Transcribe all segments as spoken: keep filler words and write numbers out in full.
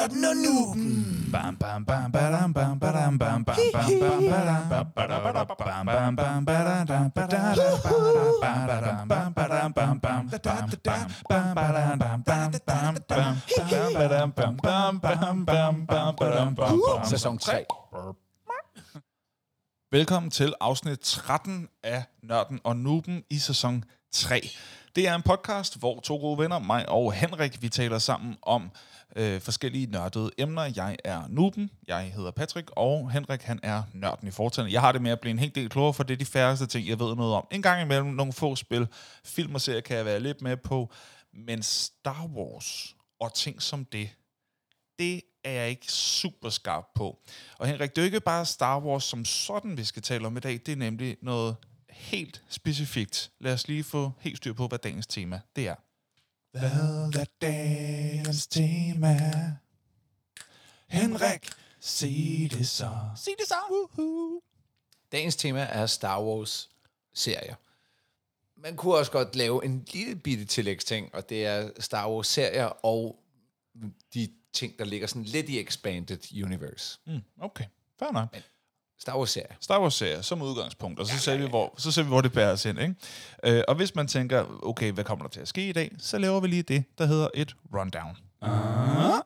Nørden og Nooben. Bam bam bam bam bam bam bam bam bam bam bam. Velkommen til afsnit tretten af Nørden og Nooben i sæson tre. Det er en podcast, hvor to gode venner, mig og Henrik, vi taler sammen om øh, forskellige nørdede emner. Jeg er Nooben, jeg hedder Patrick, og Henrik, han er nørden i fortælling. Jeg har det med at blive en hel del klogere, for det er de færreste ting, jeg ved noget om. En gang imellem nogle få spil, film og serier kan jeg være lidt med på, men Star Wars og ting som det, det er jeg ikke super skarp på. Og Henrik, det er ikke bare Star Wars som sådan, vi skal tale om i dag, det er nemlig noget helt specifikt. Lad os lige få helt styr på, hvad dagens tema det er. Hvad er dagens tema? Henrik, sig det så. Sig det så. Woohoo. Dagens tema er Star Wars-serier. Man kunne også godt lave en lille bitte tillægsting, og det er Star Wars-serier og de ting, der ligger sådan lidt i Expanded Universe. Mm, okay, fair nok. Star Wars-serier. Star Wars-serier, som udgangspunkt, og så ja, ser ja, ja. vi, hvor, så ser vi, hvor det bærer os hen, ikke? Øh, og hvis man tænker, okay, hvad kommer der til at ske i dag, så laver vi lige det, der hedder et rundown. Uh-huh.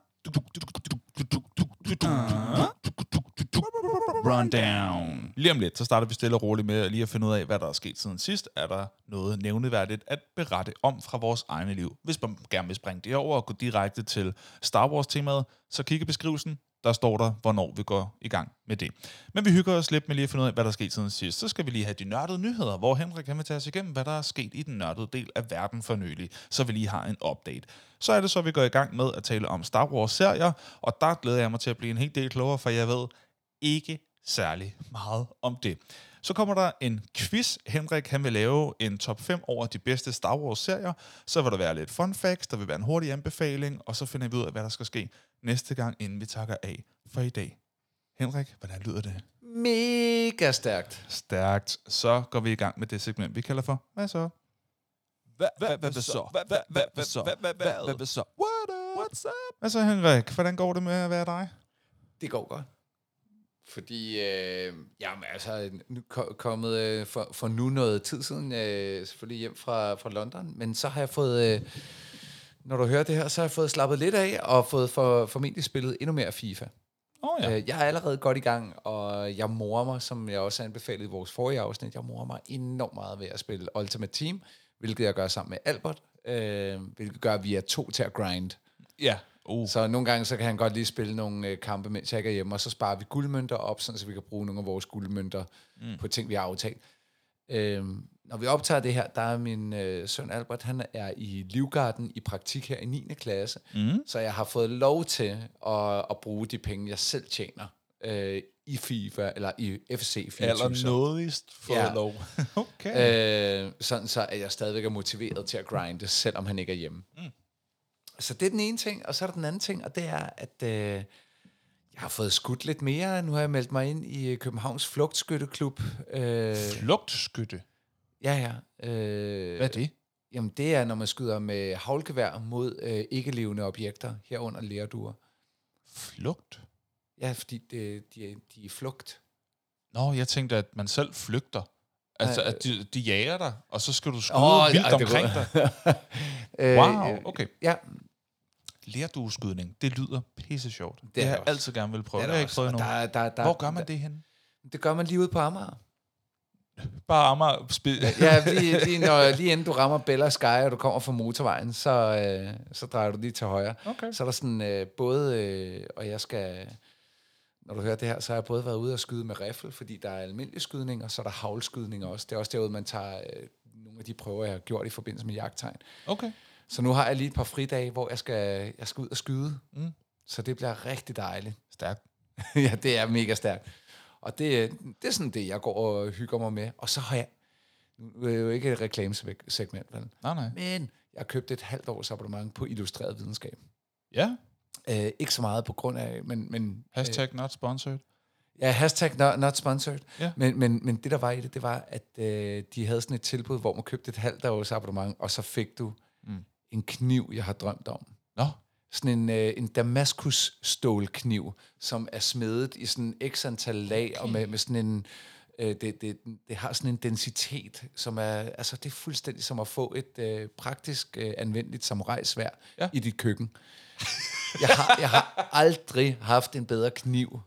Rundown. Lige om lidt, så starter vi stille og roligt med lige at finde ud af, hvad der er sket siden sidst. Er der noget nævneværdigt at berette om fra vores egne liv? Hvis man gerne vil springe det over og gå direkte til Star Wars-temaet, så kig i beskrivelsen. Der står der, hvornår vi går i gang med det. Men vi hygger os lidt med lige at finde ud af, hvad der er sket siden sidst. Så skal vi lige have de nørdede nyheder, hvor Henrik kan tage os igennem, hvad der er sket i den nørdede del af verden for nylig, så vi lige har en update. Så er det så, vi går i gang med at tale om Star Wars-serier, og der glæder jeg mig til at blive en hel del klogere, for jeg ved ikke særlig meget om det. Så kommer der en quiz. Henrik han vil lave en top fem over de bedste Star Wars-serier. Så vil der være lidt fun facts, der vil være en hurtig anbefaling, og så finder vi ud af, hvad der skal ske næste gang, inden vi takker af for i dag. Henrik, hvordan lyder det? Mega stærkt. Stærkt. Så går vi i gang med det segment, vi kalder for Hvad så? Hvad så? Hvad så? Hvad så? What's up? Hvad så, Henrik? Hvordan går det med at være dig? Det går godt. Fordi, øh, jamen altså, nu kommet øh, for, for nu noget tid siden, øh, selvfølgelig hjem fra, fra London, men så har jeg fået, øh, når du hører det her, så har jeg fået slappet lidt af, og fået for, formentlig spillet endnu mere FIFA. Oh, ja. øh, jeg er allerede godt i gang, og jeg morer mig, som jeg også anbefalede i vores forrige afsnit, jeg morer mig enormt meget ved at spille Ultimate Team, hvilket jeg gør sammen med Albert, øh, hvilket gør, at vi er to til at grind. Ja. Yeah. Uh. Så nogle gange, så kan han godt lige spille nogle øh, kampe, mens jeg er hjemme, og så sparer vi guldmønter op, sådan, så vi kan bruge nogle af vores guldmønter mm. på ting, vi har aftalt. Øhm, når vi optager det her, der er min øh, søn Albert, han er i Livgarden i praktik her i niende klasse, mm. så jeg har fået lov til at, at bruge de penge, jeg selv tjener øh, i FIFA, eller i F C fireogtyve. Eller nådigst fået ja. lov. Okay. Øh, sådan så, at jeg stadigvæk er motiveret til at grinde, selvom han ikke er hjemme. Mm. Så det er den ene ting, og så er der den anden ting, og det er, at øh, jeg har fået skudt lidt mere. Nu har jeg meldt mig ind i Københavns Flugtskytteklub. Øh, Flugtskytte? Ja, ja. Øh, Hvad er det? Jamen, det er, når man skyder med haglgevær mod øh, ikke-levende objekter, herunder lerduer. Flugt? Ja, fordi det, de, de er flugt. Nå, jeg tænkte, at man selv flygter. Altså, at de, de jager dig, og så skal du skyde oh, vildt ja, omkring dig. Wow, okay. Ja. Lerdueskydning, det lyder pisse sjovt. Det, det har jeg også altid gerne vil prøve. Det, det har jeg ikke prøvet der, der, der, Hvor gør man der, det henne? Det gør man lige ude på Amager. Bare Amager? Sp- ja, lige, lige, når, lige inden du rammer Bella Sky, og du kommer fra motorvejen, så, øh, så drejer du lige til højre. Okay. Så er der sådan øh, både, øh, og jeg skal... Når du hører det her, så har jeg både været ude og skyde med riffel, fordi der er almindelige skydning, og så er der haglskydning også. Det er også derude, man tager øh, nogle af de prøver, jeg har gjort i forbindelse med jagttegn. Okay. Så nu har jeg lige et par fridage, hvor jeg skal, jeg skal ud og skyde. Mm. Så det bliver rigtig dejligt. Stærkt. Ja, det er mega stærkt. Og det, det er sådan det, jeg går og hygger mig med. Og så har jeg... Nu er jo ikke et reklamesegment, vel? Nej, nej. Men jeg har købt et halvt års abonnement på Illustreret Videnskab. Ja. Uh, ikke så meget på grund af, men... men hashtag uh, not sponsored. Ja, hashtag not, not sponsored. Yeah. Men, men, men det, der var i det, det var, at uh, de havde sådan et tilbud, hvor man købte et halvt års abonnement, og så fik du mm. en kniv, jeg har drømt om. Nå. sådan en, øh, en Damaskus-stålkniv, som er smedet i sådan x antal lag, okay. og med, med sådan en, øh, det, det, det har sådan en densitet, som er, altså det er fuldstændig som at få et øh, praktisk øh, anvendeligt samurajsværd ja. I dit køkken. Jeg har, jeg har aldrig haft en bedre kniv,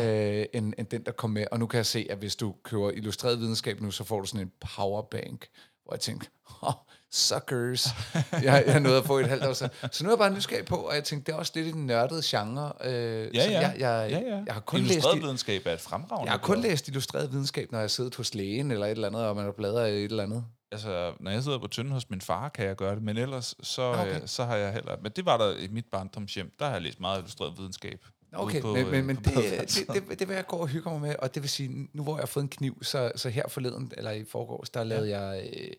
øh, end, end den, der kom med, og nu kan jeg se, at hvis du køber Illustreret Videnskab nu, så får du sådan en powerbank, hvor jeg tænkte, oh, suckers, jeg, jeg nåede at få et halvt år siden. Så nu er jeg bare nysgerrig på, og jeg tænkte, det er også lidt i den nørdede genre. Øh, ja, ja. Jeg, jeg, ja, ja. Jeg har kun Illustreret Videnskab er et fremragende. Jeg har kun læst Illustreret Videnskab, når jeg sidder hos lægen eller et eller andet, og man bladrer i et eller andet. Altså, når jeg sidder på tynden hos min far, kan jeg gøre det, men ellers, så, okay. øh, så har jeg heller... Men det var der i mit barndomshjem, der har jeg læst meget Illustreret Videnskab. Okay, på, men, øh, men det, det, det, det vil jeg gå og hygge mig med, og det vil sige, nu hvor jeg har fået en kniv, så, så her forleden, eller i forgårs, der lavede ja. jeg... Øh,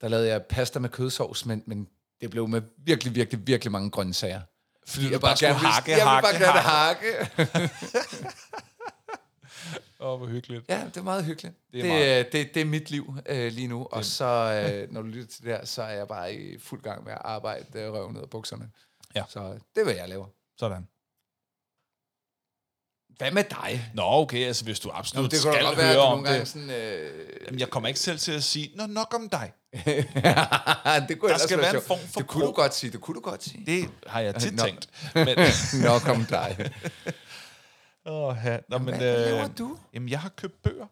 Der lavede jeg pasta med kødsovs, men, men det blev med virkelig, virkelig, virkelig mange grøntsager. Fordi jeg bare gerne hakke, jeg hakke, bare gerne hakke. Åh, oh, hvor hyggeligt. Ja, det er meget hyggeligt. Det er, det, meget. Det, det er mit liv øh, lige nu, det. Og så, øh, når du lytter til det her, så er jeg bare i fuld gang med at arbejde øh, røven ud af bukserne. Ja. Så det vil jeg lave. Sådan. Hvad med dig? Nå, okay, altså hvis du absolut nå, skal høre om det. Det kunne godt være, at nogle gange sådan... Øh... Jamen, jeg kommer ikke selv til at sige, nå, nok om dig. Det kunne der skal være en form for... Det kunne du godt sige, det kunne du godt sige. Det har jeg tit nok. Tænkt. Men... nok om dig. Åh, ja. Nå, men... Hvad øh... laver du? Jamen, jeg har købt bøger.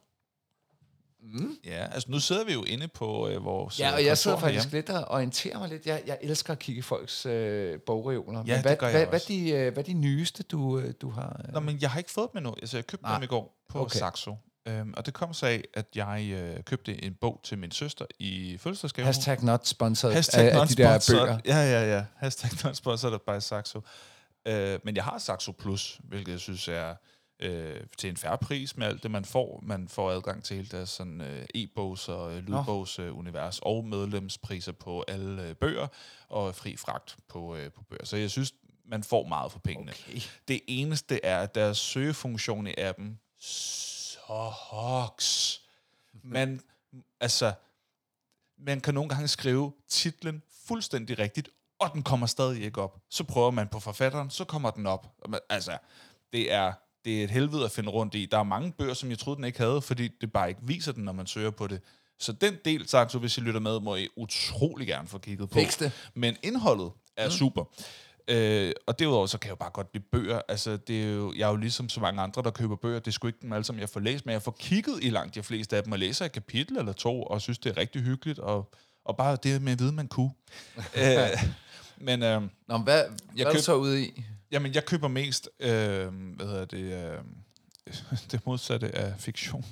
Mm. Ja, altså nu sidder vi jo inde på øh, vores ja, og jeg sidder faktisk hjem. Lidt og orienterer mig lidt. Jeg, jeg elsker at kigge i folks øh, bogreoler. Ja, men hvad, hvad, hvad, de, øh, hvad de nyeste, du, øh, du har? Øh... Nå, men jeg har ikke fået dem endnu. Altså, jeg købte ah. dem i går på okay. Saxo. Øhm, og det kom så af, at jeg øh, købte en bog til min søster i fødselsdagsgave. Hashtag not sponsored Hashtag af de der bøger. Ja, ja, ja. Hashtag not sponsored by Saxo. Øh, men jeg har Saxo Plus, hvilket jeg synes er... Øh, til en fair pris med alt det, man får. Man får adgang til hele deres sådan, øh, e-bogs og øh, lydbogsunivers, øh, og medlemspriser på alle øh, bøger, og fri fragt på, øh, på bøger. Så jeg synes, man får meget for pengene. Okay. Det eneste er, at deres søgefunktion i appen så hoks. Man, altså, man kan nogle gange skrive titlen fuldstændig rigtigt, og den kommer stadig ikke op. Så prøver man på forfatteren, så kommer den op. Altså, det er... Det er et helvede at finde rundt i. Der er mange bøger, som jeg troede, den ikke havde, fordi det bare ikke viser den, når man søger på det. Så den del, Saxo, hvis I lytter med, må I utrolig gerne få kigget på. Fikste. Men indholdet er mm. super. Øh, og derudover, så kan jeg jo bare godt lide bøger. Altså, det er jo, jeg er jo ligesom så mange andre, der køber bøger. Det er sgu ikke dem alle, som jeg får læst, men jeg får kigget i langt de fleste af dem, og læser et kapitel eller to, og synes, det er rigtig hyggeligt, og, og bare det med at vide, man kunne. øh, men, øh, Nå, men hvad, jeg hvad køb... så ude i? Jamen, jeg køber mest, øh, hvad hedder det, øh, det modsatte af fiktion.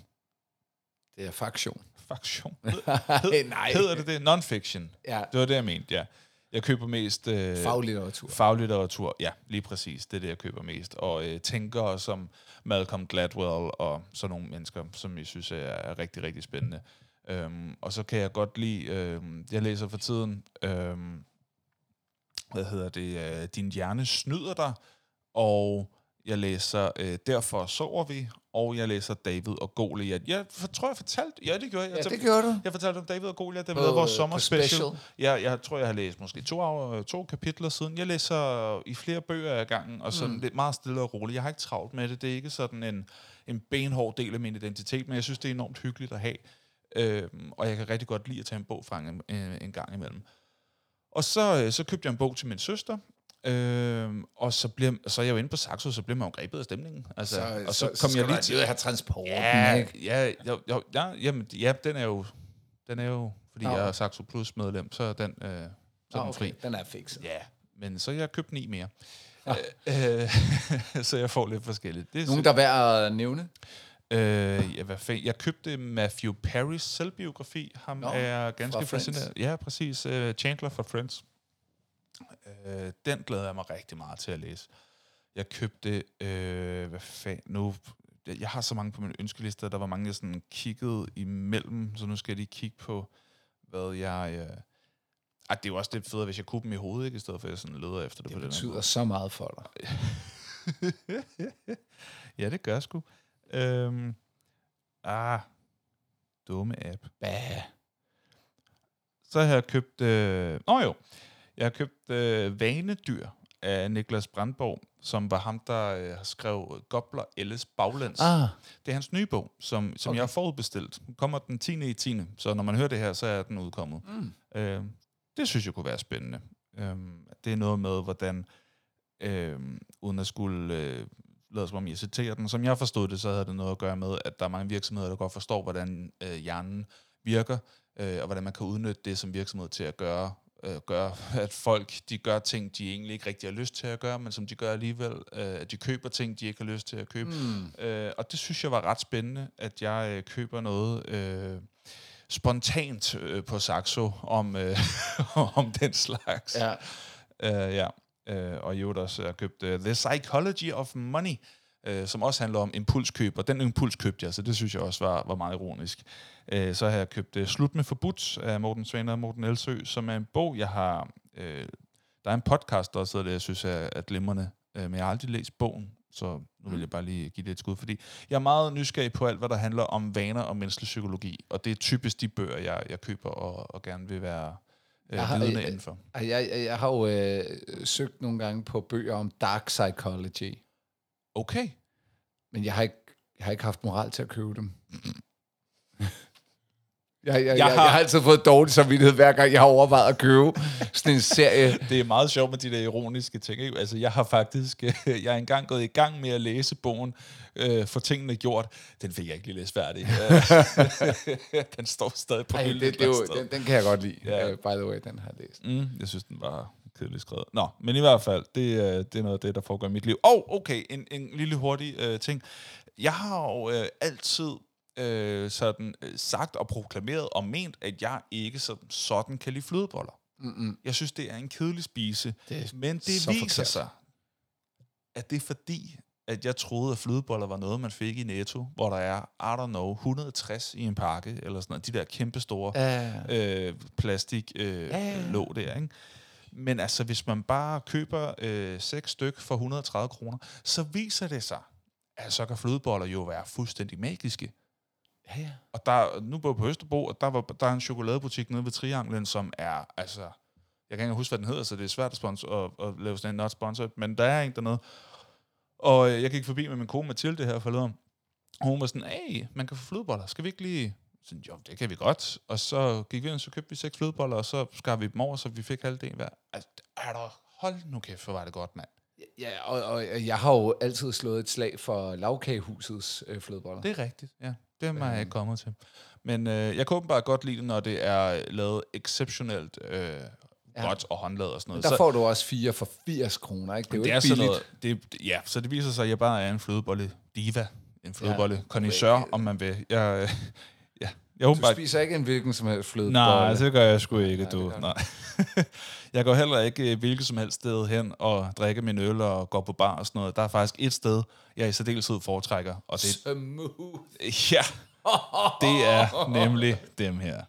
Det er faktion. Faktion? Hed, nej. Hedder det det? Non-fiction. Ja. Det var det, jeg mente, ja. Jeg køber mest... Øh, faglitteratur. Faglitteratur, ja, lige præcis. Det er det, jeg køber mest. Og øh, tænkere som Malcolm Gladwell og sådan nogle mennesker, som jeg synes er, er rigtig, rigtig spændende. Øhm, og så kan jeg godt lide... Øh, jeg læser for tiden... Øh, hvad hedder det, øh, Din hjerne snyder dig, og jeg læser øh, Derfor sover vi, og jeg læser David og Goliat. Jeg for, tror, jeg fortalte... Ja, det gjorde jeg. Ja, det gjorde du. Jeg fortalte om David og Goliat, det var øh, vores sommerspecial. Jeg, jeg tror, jeg har læst måske to, øh, to kapitler siden. Jeg læser i flere bøger ad gangen, og sådan mm. lidt meget stille og roligt. Jeg har ikke travlt med det. Det er ikke sådan en, en benhård del af min identitet, men jeg synes, det er enormt hyggeligt at have. Øh, og jeg kan rigtig godt lide at tage en bog fra en, en, en gang imellem. Og så, så købte jeg en bog til min søster, øh, og så, bliver, så er jeg jo inde på Saxo, så blev man jo grebet af stemningen. Altså, så, og så, så kom så jeg lige til at have transporten. Ja, ja, ja, ja, jamen, ja, den er jo, den er jo fordi oh. jeg er Saxo Plus medlem, så er den, øh, så er oh, den fri. Okay. Den er fikset. Ja, men så jeg har købt ni mere. Oh. Øh, så jeg får lidt forskelligt. Det er nogen, der er værd at nævne? Øh, ja, hvad fanden? Jeg købte Matthew Perry's selvbiografi. Ham Nå, er ganske fascineret. Ja, præcis. Uh, Chandler fra Friends. Uh, den glæder jeg mig rigtig meget til at læse. Jeg købte... Uh, hvad fanden? Nu... Jeg har så mange på min ønskeliste, der var mange, jeg sådan kiggede imellem. Så nu skal jeg lige kigge på, hvad jeg... Uh... Ah, det er jo også lidt federe, hvis jeg kunne dem i hovedet, ikke? I stedet for, at jeg sådan leder efter det. Det på betyder den så meget for dig. Ja, det gør sgu. Øhm, ah, dumme app. Bah. Så har jeg købt... Åh øh, oh jo, jeg har købt øh, Vanedyr af Niklas Brandborg, som var ham, der øh, skrev Gobler Elles Baglæns. Ah. Det er hans nye bog, som, som okay. jeg har forudbestilt. Den kommer den tiende i tiende Så når man hører det her, så er den udkommet. Mm. Øh, det synes jeg kunne være spændende. Øh, det er noget med, hvordan, øh, uden at skulle... Øh, lad os, om jeg citerer den. Som jeg forstod det, så havde det noget at gøre med, at der er mange virksomheder, der godt forstår, hvordan øh, hjernen virker, øh, og hvordan man kan udnytte det som virksomhed til at gøre, øh, gøre, at folk de gør ting, de egentlig ikke rigtig har lyst til at gøre, men som de gør alligevel, øh, at de køber ting, de ikke har lyst til at købe. Mm. Øh, og det synes jeg var ret spændende, at jeg øh, køber noget... Øh, spontant øh, på Saxo om, øh, om den slags. Ja. Øh, ja. Øh, og Yoda har købt uh, The Psychology of Money, øh, som også handler om impulskøb, og den impuls købte jeg, så det synes jeg også var, var meget ironisk. Øh, så har jeg købt uh, Slut med Forbudt af Morten Svaner og Morten Elsø, som er en bog, jeg har... Øh, der er en podcast, der sidder det, jeg synes er, er glimrende, øh, men jeg har aldrig læst bogen, så nu vil jeg bare lige give det et skud, fordi jeg er meget nysgerrig på alt, hvad der handler om vaner og menneskelig psykologi, og det er typisk de bøger, jeg, jeg køber og, og gerne vil være... Jeg har, jeg, jeg, jeg, jeg har jo øh, søgt nogle gange på bøger om dark psychology. Okay. Men jeg har ikke, jeg har ikke haft moral til at købe dem. jeg, jeg, jeg, jeg, har... jeg har altid fået dårlig samvittighed, hver gang jeg har overvejet at købe sådan en serie. Det er meget sjovt med de der ironiske ting. Ikke? Altså, jeg har faktisk jeg er engang gået i gang med at læse bogen øh, For tingene gjort. Den fik jeg ikke lige læst færdig. Den står stadig på hylden. Den, den kan jeg godt lide. Yeah. Uh, by the way, den har jeg læst. Mm, jeg synes, den var kedeligt skrevet. Nå, men i hvert fald, det, det er noget af det, der foregår i mit liv. Åh, oh, okay, en, en lille hurtig uh, ting. Jeg har jo uh, altid... Øh, sådan øh, sagt og proklameret og ment, at jeg ikke sådan, sådan kan lide flødeboller. Mm-mm. Jeg synes, det er en kedelig spise. Det men det viser forkert. sig, at det er fordi, at jeg troede, at flødeboller var noget, man fik i Netto, hvor der er, I don't know, et hundrede og tres i en pakke, eller sådan noget. De der kæmpe store uh. øh, plastik øh, uh. låg der, ikke? Men altså, hvis man bare køber øh, seks styk for et hundrede og tredive kroner, så viser det sig, at så kan flødeboller jo være fuldstændig magiske. Ja, ja. Og der, nu bor jeg på Østerbro, og der, var, der er en chokoladebutik nede ved Trianglen, som er, altså, jeg kan ikke huske, hvad den hedder, så det er svært at, sponsor, at, at lave sådan en not sponsored, men der er en dernede. Og jeg gik forbi med min kone Mathilde her forleden, og hun var sådan, hey, man kan få flødeboller, skal vi ikke lige... Så jo, det kan vi godt. Og så gik vi ind, og så købte vi seks flødeboller, og så skar vi dem over, så vi fik halvdelen hver. Altså, er der, hold nu kæft, hvor var det godt, mand. Ja, og, og jeg har jo altid slået et slag for lavkagehusets øh, flødeboller. Det er rigtigt, ja. Det må jeg ikke komme til. Men øh, jeg kunne bare godt lide det, når det er lavet exceptionelt øh, ja. godt og håndlavet og sådan noget. Men der får så, du også fire for firs kroner, ikke? Det er jo det ikke er billigt. Noget, det, ja, så det viser sig, at jeg bare er en flødebolle diva. En flødebolle ja. connoisseur, om man vil. Jeg, øh, ja. jeg du bare... spiser ikke en hvilken som helst flødebolle? Nej, det gør jeg sgu ikke, nej, du. Nej. Jeg går heller ikke hvilket som helst sted hen og drikker min øl og går på bar og sådan noget. Der er faktisk et sted, jeg i særdeleshed foretrækker. Og det er... Ja, det er nemlig dem her.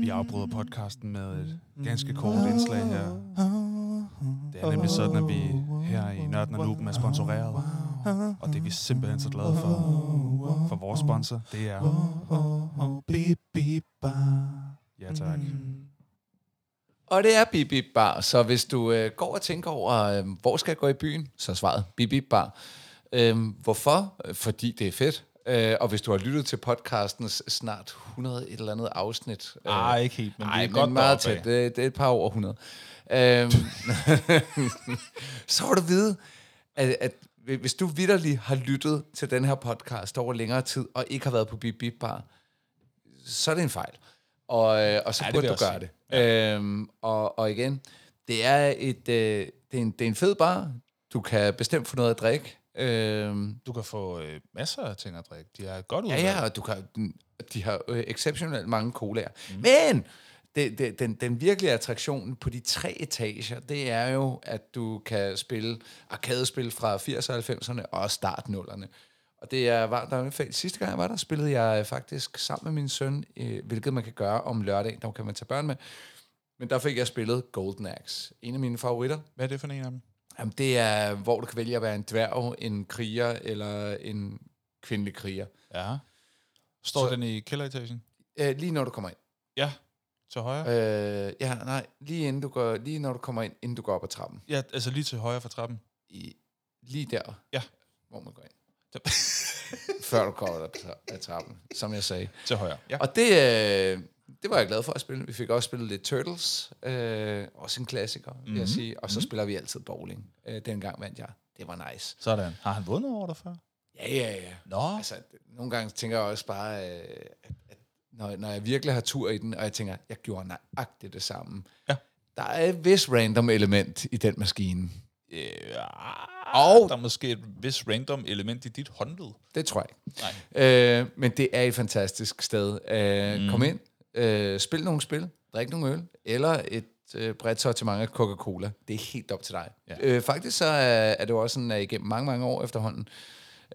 Vi afbryder podcasten med et ganske kort indslag her. Det er nemlig sådan, at vi her i Nørden og Nooben er sponsoreret. Og det er vi simpelthen så glade for. For vores sponsor, det er Bip Bip Bar. Ja, tak. Og det er Bip Bip Bar. Så hvis du øh, går og tænker over, øh, hvor skal jeg gå i byen, så svaret Bip Bip Bar. Øh, hvorfor? Fordi det er fedt. Øh, og hvis du har lyttet til podcastens snart hundrede et eller andet afsnit. Nej, øh, ikke helt, men det er ej, godt meget tæt. Det, det er et par over hundrede. Øh, så vil du vide, at... at hvis du vitterlig har lyttet til den her podcast over længere tid, og ikke har været på Bip Bip Bar, så er det en fejl. Og, og så ja, burde du gøre det. Ja. Øhm, og, og igen, det er, et, øh, det, er en, det er en fed bar. Du kan bestemt få noget at drikke. Øhm, du kan få øh, masser af ting at drikke. De har godt udvalg. Ja, ja, og du kan, de har øh, exceptionelt mange colaer. Mm. Men... Det, det, den, den virkelige attraktion på de tre etager, det er jo, at du kan spille arkadespil fra firserne, halvfemserne og startnullerne. Og det er varmt anbefalet. Sidste gang jeg var der, spillede jeg faktisk sammen med min søn, øh, hvilket man kan gøre om lørdag, der kan man tage børn med. Men der fik jeg spillet Golden Axe. En af mine favoritter. Hvad er det for en af dem? Jamen, det er, hvor du kan vælge at være en dværg, en kriger eller en kvindelig kriger. Ja. Står Så, den i kælderetagen? Øh, lige når du kommer ind. Ja. Til højre? Øh, ja, nej, lige, inden du går, lige når du kommer ind, inden du går op ad trappen. Ja, altså lige til højre for trappen? I, lige der, ja, hvor man går ind. Før du kommer op ad trappen, som jeg sagde. Til højre, ja. Og det, øh, det var jeg glad for at spille. Vi fik også spillet lidt Turtles, øh, også en klassiker, mm-hmm. vil jeg sige. Og så mm-hmm. spiller vi altid bowling. Øh, dengang vandt jeg. Det var nice. Sådan. Har han vundet over dig før? Ja, ja, ja. Nå. Altså, nogle gange tænker jeg også bare... Øh, Når, når jeg virkelig har tur i den, og jeg tænker, jeg gjorde nøjagtigt det samme. Ja. Der er et vis random element i den maskine. Ja, og der er måske et vis random element i dit håndled. Det tror jeg. Nej. Øh, men det er et fantastisk sted. Øh, mm. Kom ind, øh, spil nogle spil, drik nogle øl, eller et øh, bredt sortiment af Coca-Cola. Det er helt op til dig. Ja. Øh, faktisk så er, er det også sådan, at igennem mange, mange år efterhånden,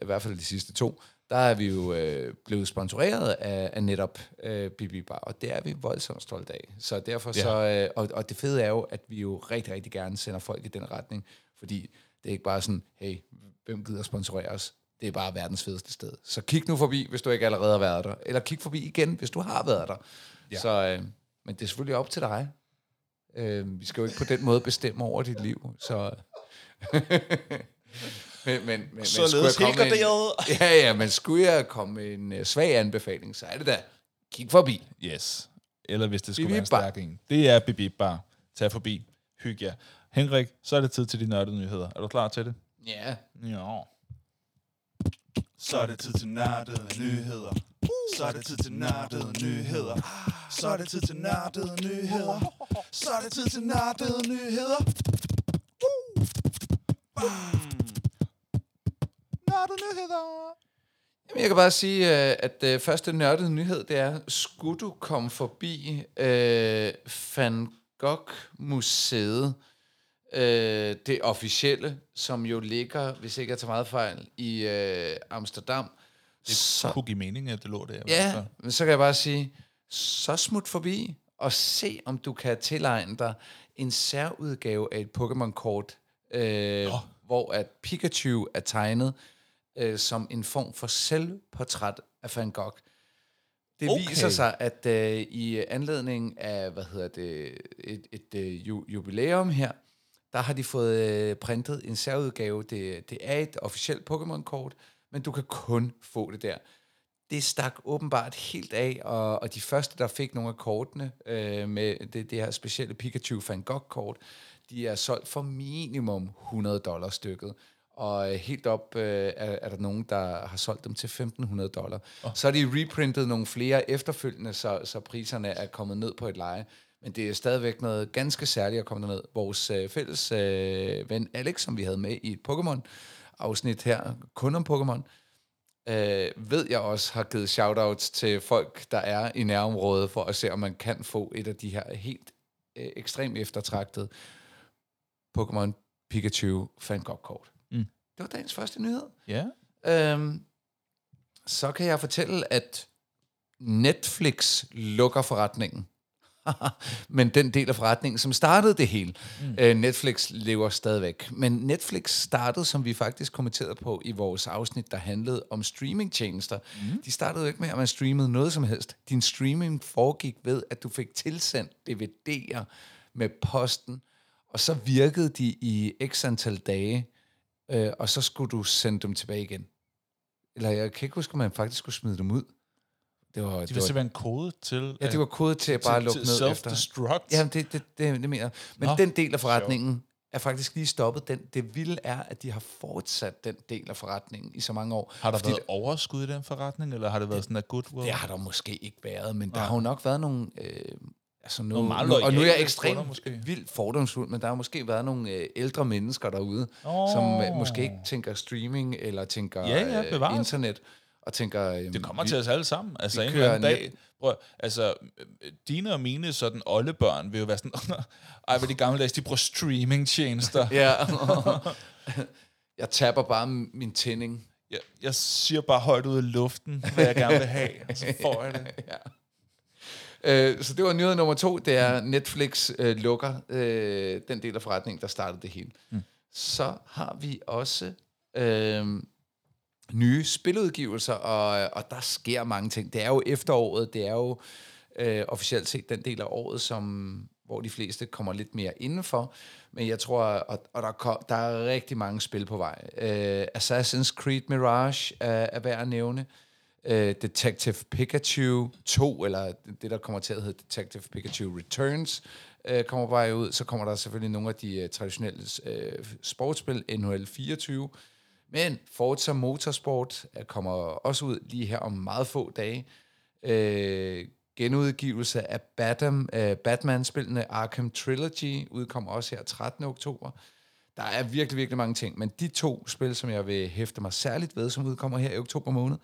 i hvert fald de sidste to, der er vi jo øh, blevet sponsoreret af, af netop øh, Bip Bip Bar, og det er vi voldsomt stolte af. Så derfor ja. så, øh, og, og det fede er jo, at vi jo rigtig, rigtig gerne sender folk i den retning, fordi det er ikke bare sådan, hey, hvem gider sponsorere os? Det er bare verdens fedeste sted. Så kig nu forbi, hvis du ikke allerede har været der, eller kig forbi igen, hvis du har været der. Ja. Så, øh, men det er selvfølgelig op til dig. Øh, vi skal jo ikke på den måde bestemme over dit liv, så... Men, men, men, således helgarderet. Ja, ja, men skulle jeg komme med en uh, svag anbefaling, så er det da, kig forbi. Yes. Eller hvis det skulle Bip Bip være en stærk en. Det er Bip Bip Bar. Tag forbi. Hygge jer. Henrik, så er det tid til de nørdede nyheder. Er du klar til det? Ja. Ja. Så er det tid til nørdede nyheder. Så er det tid til nørdede nyheder. Så er det tid til nørdede nyheder. Så er det tid til nørdede nyheder. Jamen, jeg kan bare sige, at øh, første nørdede nyhed, det er, skulle du komme forbi øh, Van Gogh-museet, øh, det officielle, som jo ligger, hvis ikke jeg tager meget fejl, i øh, Amsterdam. Det så, kunne give mening, at det lå der. Ja, så. Men så kan jeg bare sige, så smut forbi og se, om du kan tilegne dig en særudgave af et Pokémon-kort, øh, oh. hvor at Pikachu er tegnet Øh, som en form for selvportræt af Van Gogh. Det okay. viser sig, at øh, i anledning af, hvad hedder det, et, et, et ju, jubilæum her, der har de fået øh, printet en særudgave. Det, det er et officielt Pokémon-kort, men du kan kun få det der. Det stak åbenbart helt af, og, og de første, der fik nogle af kortene øh, med det, det her specielle Pikachu Van Gogh-kort, de er solgt for minimum hundrede dollars stykket. Og helt op øh, er, er der nogen, der har solgt dem til femten hundrede dollar. Oh. Så er de reprintet nogle flere efterfølgende, så, så priserne er kommet ned på et leje. Men det er stadigvæk noget ganske særligt at komme derned. Vores øh, fælles øh, ven Alex, som vi havde med i et Pokémon-afsnit her, kun om Pokémon, øh, ved jeg også har givet shoutouts til folk, der er i nærområdet, for at se, om man kan få et af de her helt øh, ekstremt eftertragtede Pokémon Pikachu Van Gogh-kort. Det var dagens første nyhed. Ja. Yeah. Øhm, så kan jeg fortælle, at Netflix lukker forretningen. Men den del af forretningen, som startede det hele. Mm. Øh, Netflix lever stadigvæk. Men Netflix startede, som vi faktisk kommenterede på i vores afsnit, der handlede om streamingtjenester. Mm. De startede jo ikke med, at man streamede noget som helst. Din streaming foregik ved, at du fik tilsendt D V D'er med posten, og så virkede de i x antal dage, Øh, og så skulle du sende dem tilbage igen. Eller jeg kan ikke huske, om man faktisk skulle smide dem ud. Det var, det var simpelthen en kode til... Ja, det var kode til at bare til, lukke til ned efter. Self-destruct? Ja, det, det, det, det mener jeg. Men Nå, den del af forretningen sjov. er faktisk lige stoppet. Den, det vilde er, at de har fortsat den del af forretningen i så mange år. Har der været der, overskud i den forretning, eller har det været det, sådan et good work? Det har der måske ikke været, men der ja. har jo nok været nogle... Øh, Altså nu, nu, og nu er jeg ekstremt vildt fordomsfuld, men der har måske været nogle øh, ældre mennesker derude, oh. som øh, måske ikke tænker streaming, eller tænker ja, ja, øh, internet, og tænker... Øh, det kommer vi, til os alle sammen. Altså en eller anden dag... Prøv, altså, dine og mine sådan oldebørn vil jo være sådan... Ej, hvor de gamle dage, de bruger streamingtjenester. Ja. Jeg tapper bare min tænding. Jeg, jeg siger bare højt ud i luften, hvad jeg gerne vil have, så får jeg det. Ja. Så det var nyhed nummer to, det er Netflix øh, lukker øh, den del af forretningen, der startede det hele. Mm. Så har vi også øh, nye spiludgivelser, og, og der sker mange ting. Det er jo efteråret, det er jo øh, officielt set den del af året, som, hvor de fleste kommer lidt mere indenfor. Men jeg tror, og, og der, kom, der er rigtig mange spil på vej. Øh, Assassin's Creed Mirage er, er værd at nævne. Øh, Detective Pikachu to, eller det, der kommer til at hedde Detective Pikachu Returns, øh, kommer bare ud. Så kommer der selvfølgelig nogle af de uh, traditionelle uh, sportsspil, N H L fireogtyve. Men Forza Motorsport kommer også ud lige her om meget få dage. Øh, genudgivelse af Batman, øh, Batman-spillene Arkham Trilogy udkommer også her trettende oktober. Der er virkelig, virkelig mange ting, men de to spil, som jeg vil hæfte mig særligt ved, som udkommer her i oktober måned,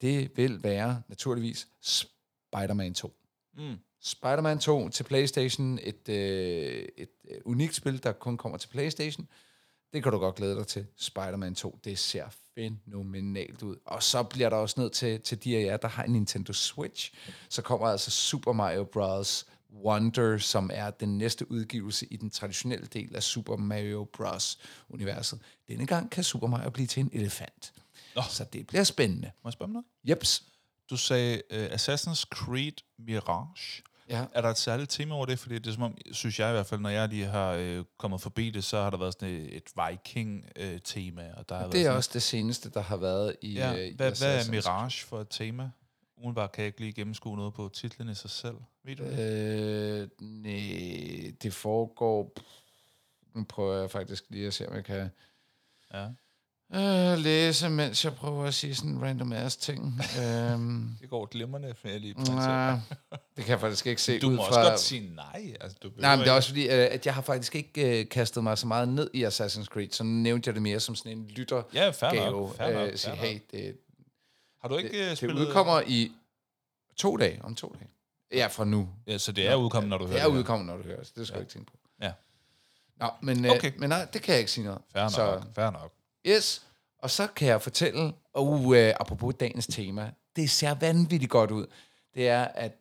det vil være naturligvis Spider-Man to. Mm. Spider-Man to til PlayStation, et, øh, et unikt spil, der kun kommer til PlayStation. Det kan du godt glæde dig til. Spider-Man to, det ser fænomenalt ud. Og så bliver der også ned til, til de af jer, der har en Nintendo Switch. Så kommer altså Super Mario Bros. Wonder, som er den næste udgivelse i den traditionelle del af Super Mario Bros.-universet. Denne gang kan Super Mario blive til en elefant. Nå. Så det bliver spændende. Må jeg spørge om noget? Jeps. Du sagde uh, Assassin's Creed Mirage. Ja. Er der et særligt tema over det? Fordi det er som om, synes jeg i hvert fald, når jeg lige har øh, kommet forbi det, så har der været sådan et, et viking-tema. Øh, og der har det været er også et... det seneste, der har været i... Ja. Øh, hvad, i hvad er Mirage for et tema? Udenbart kan jeg ikke lige gennemskue noget på titlen i sig selv. Ved du det? Øh, nej, det foregår... Nu prøver jeg faktisk lige at se, om jeg kan... Ja. Øh, læse, mens jeg prøver at sige sådan random ass ting. øhm. Det går glimrende, for jeg lige præsenterer. Det kan jeg faktisk ikke se du ud fra... Du må også godt sige nej. Altså, du nej, men det er også fordi, øh, at jeg har faktisk ikke øh, kastet mig så meget ned i Assassin's Creed, så nævnte jeg det mere som sådan en lyttergave. Ja, fair nok. Fair nok, øh, sig, fair nok. Hey, det, har du ikke det, spillet... Det udkommer i to dage, om to dage. Ja, fra nu. Ja, så det er udkommet, når du hører det. Det er udkommet, når du hører det. Det skal jeg ja. ikke tænke på. Ja. Nå, men, øh, okay. men nej, det kan jeg ikke sige noget. Fair så, nok, fair nok. Yes, og så kan jeg fortælle, og uh, apropos dagens tema, det ser vanvittigt godt ud. Det er, at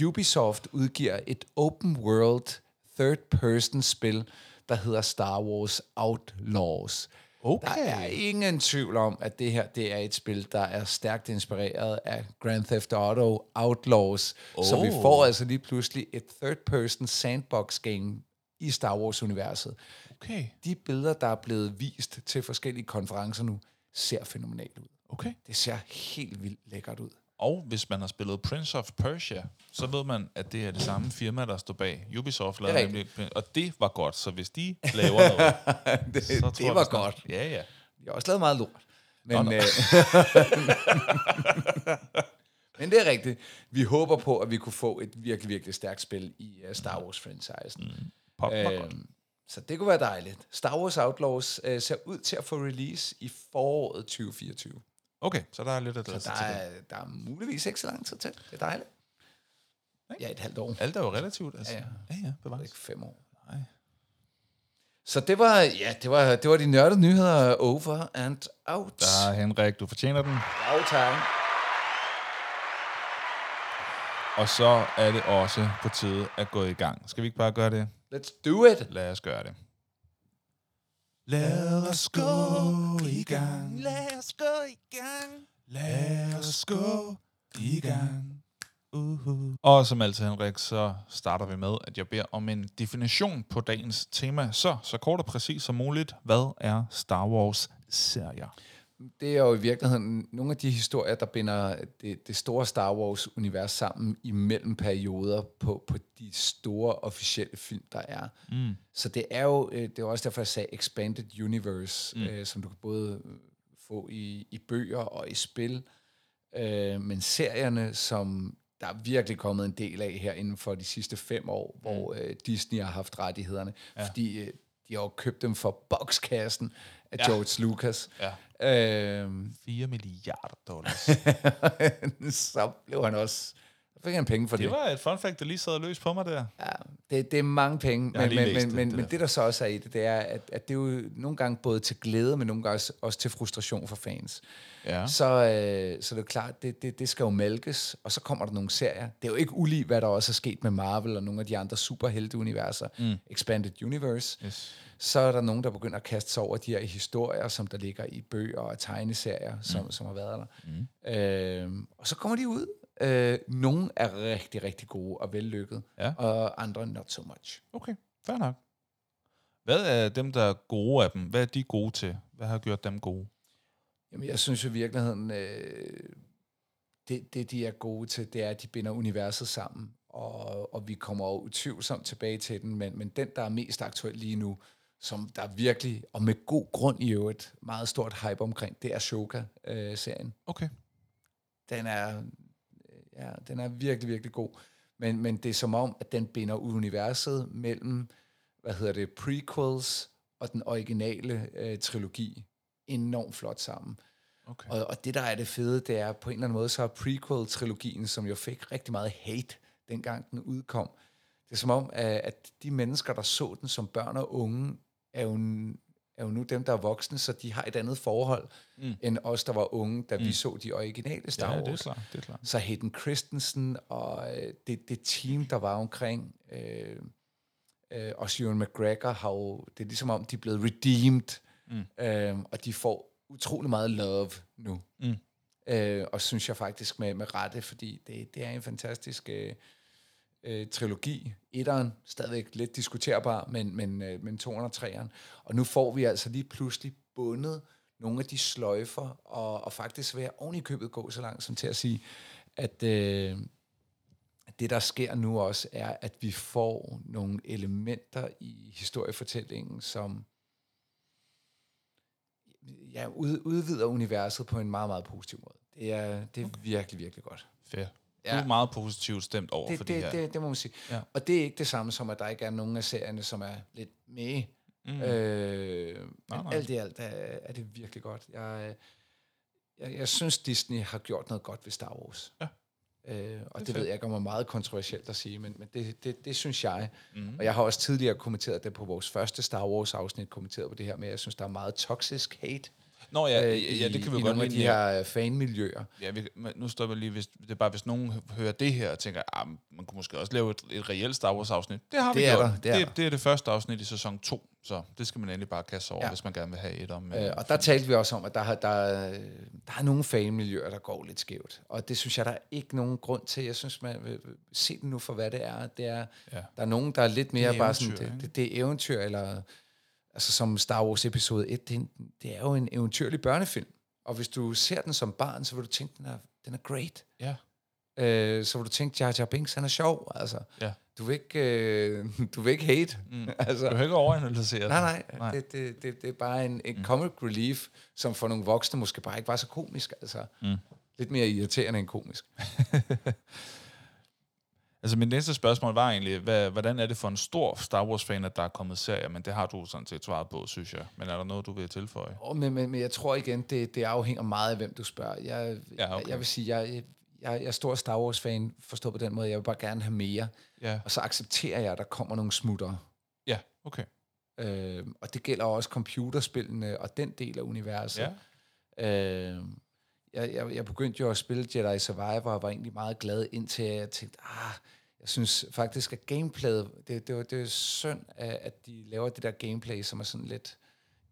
uh, Ubisoft udgiver et open world third-person spil, der hedder Star Wars Outlaws. Okay. Der er ingen tvivl om, at det her det er et spil, der er stærkt inspireret af Grand Theft Auto Outlaws. Oh. Så vi får altså lige pludselig et third-person sandbox game i Star Wars-universet. Okay. De billeder, der er blevet vist til forskellige konferencer nu, ser fænomenalt ud. Okay. Det ser helt vildt lækkert ud. Og hvis man har spillet Prince of Persia, så ved man, at det er det samme firma, der står bag. Ubisoft lavede det nemlig, og det var godt, så hvis de laver noget, det, så tror det jeg, var godt. Snart. Ja, ja. Jeg har også lavet meget lort. Men, nå, nå. Men det er rigtigt. Vi håber på, at vi kunne få et virkelig, virkelig stærkt spil i uh, Star Wars-franchisen. Mm. Pop, pop. Æm, så det kunne være dejligt. Star Wars Outlaws øh, ser ud til at få release i foråret tyve fireogtyve. Okay, så der er lidt at der, så der er, til det. Der er muligvis ikke så lang tid til. Det er dejligt. Ja, et halvt år. Alt er jo relativt. Altså. Ja, ja. Ja, ja, det var ikke fem år. Nej. Så det var, ja, det var, det var de nørdede nyheder over and out. Der er Henrik, du fortjener den. Ja, tak. Og så er det også på tide at gå i gang. Skal vi ikke bare gøre det? Let's do it! Lad os gøre det. Lad os gå i gang. Lad os gå i gang. Lad os gå i gang. Uh-huh. Og som altid, Henrik, så starter vi med, at jeg beder om en definition på dagens tema. Så, så kort og præcis som muligt, hvad er Star Wars-serier? Det er jo i virkeligheden nogle af de historier, der binder det, det store Star Wars-univers sammen imellem perioder på, på de store officielle film, der er. Mm. Så det er jo, det er også derfor, jeg sagde Expanded Universe, mm. øh, som du kan både få i, i bøger og i spil, øh, men serierne, som der er virkelig kommet en del af her inden for de sidste fem år, hvor øh, Disney har haft rettighederne, ja. fordi øh, de har jo købt dem for bokskassen af ja. George Lucas. Ja. Øhm, fire milliarder dollars. Så blev han også så fik han penge for det. Det var et fun fact, der lige sad løs på mig der. Ja, det, det er mange penge. Men, men, men, det, men, det men det, der så også er i det, det er, at, at det er jo nogle gange både til glæde, men nogle gange også, også til frustration for fans. Ja. Så, øh, så det er klart, det, det, det skal jo mælkes, og så kommer der nogle serier. Det er jo ikke ulig, hvad der også er sket med Marvel og nogle af de andre superhelteuniverser. Mm. Expanded Universe. Yes. Så er der nogen, der begynder at kaste sig over de her historier, som der ligger i bøger og tegneserier, som, mm. som har været der. Mm. Øh, og så kommer de ud, Øh, nogle er rigtig, rigtig gode og vellykket, ja. Og andre not so much. Okay, fair nok. Hvad er dem, der er gode af dem? Hvad er de gode til? Hvad har gjort dem gode? Jamen, jeg synes i virkeligheden, øh, det, det de er gode til, det er, at de binder universet sammen, og, og vi kommer jo utvivlsomt tilbage til den, men, men den, der er mest aktuel lige nu, som der virkelig, og med god grund i øvrigt, meget stort hype omkring, det er Ahsoka-serien. Okay. Den er, ja, den er virkelig, virkelig god. Men, men det er som om, at den binder universet mellem, hvad hedder det, prequels og den originale øh, trilogi enormt flot sammen. Okay. Og, og det, der er det fede, det er på en eller anden måde, så er prequel-trilogien, som jo fik rigtig meget hate, dengang den udkom, det er som om, at de mennesker, der så den som børn og unge, er jo, er jo nu dem, der er voksne, så de har et andet forhold, mm. end os, der var unge, da mm. vi så de originale Star Wars. Ja, det er klart, det er klart. Så Hayden Christensen og øh, det, det team, der var omkring, øh, øh, og Ewan McGregor, har jo, det er ligesom om, de er blevet redeemed, mm. øh, og de får utrolig meget love nu. Mm. Øh, og synes jeg faktisk med, med rette, fordi det, det er en fantastisk... Øh, Øh, trilogi. Etteren, stadigvæk lidt diskuterbar, men, men, øh, men toeren og treeren. Og nu får vi altså lige pludselig bundet nogle af de sløjfer, og, og faktisk være oven i købet gå så langt som til at sige, at øh, det, der sker nu også, er, at vi får nogle elementer i historiefortællingen, som ja, ud, udvider universet på en meget, meget positiv måde. Det er, det er okay. virkelig, virkelig godt. Fair. Ja. Du er meget positivt stemt over det, for det, det her. Det, det må man sige. Ja. Og det er ikke det samme som, at der ikke er nogen af serierne, som er lidt med. Mm. Øh, men nej, nej. Alt i alt er, er det virkelig godt. Jeg, jeg, jeg synes, Disney har gjort noget godt ved Star Wars. Ja. Øh, og det, det ved jeg ikke, om er meget kontroversielt at sige, men, men det, det, det synes jeg. Mm. Og jeg har også tidligere kommenteret det på vores første Star Wars-afsnit, kommenteret på det her med, at jeg synes, der er meget toxisk hate. Nå ja, øh, i, ja, det kan vi i godt lide. De her fanmiljøer. Ja, vi, nu stopper jeg lige, hvis, det er bare, hvis nogen hører det her og tænker, ah, man kunne måske også lave et, et reelt Star Wars-afsnit. Det har det vi gjort. Der, det, det, er det er det første afsnit i sæson to, så det skal man endelig bare kaste over, ja. Hvis man gerne vil have et om. Øh, og der talte vi også om, at der, der, der, der er nogle fanmiljøer, der går lidt skævt. Og det synes jeg, der er ikke nogen grund til. Jeg synes, man vil se det nu for, hvad det er. Det er ja. Der er nogen, der er lidt mere det er bare eventyr, sådan, det, det, det er eventyr, eller... Altså som Star Wars episode et, det er, en, det er jo en eventyrlig børnefilm. Og hvis du ser den som barn, så vil du tænke, den er, den er great. Ja. Øh, så vil du tænke, Jar Jar Binks, han er sjov. Altså, ja. Du vil ikke, øh, du vil ikke hate. Mm. Altså, du vil ikke overanalysere. Nej, nej. nej. Det, det, det, det er bare en, en mm. comic relief, som for nogle voksne måske bare ikke var så komisk. Altså, mm. lidt mere irriterende end komisk. Altså, min næste spørgsmål var egentlig, hvad, hvordan er det for en stor Star Wars-fan, at der er kommet serier? Men det har du sådan set svaret på, synes jeg. Men er der noget, du vil tilføje? Oh, men, men, men jeg tror igen, det, det afhænger meget af, hvem du spørger. Jeg, ja, okay. jeg, jeg vil sige, jeg, jeg, jeg er stor Star Wars-fan, forstået på den måde. Jeg vil bare gerne have mere. Ja. Og så accepterer jeg, at der kommer nogle smutter. Ja, okay. Øh, og det gælder også computerspillene og den del af universet. Ja. Øh, Jeg, jeg, jeg begyndte jo at spille Jedi Survivor, og var egentlig meget glad, indtil jeg tænkte, ah, jeg synes faktisk, at gameplayet, det, det, det er synd, at de laver det der gameplay, som er sådan lidt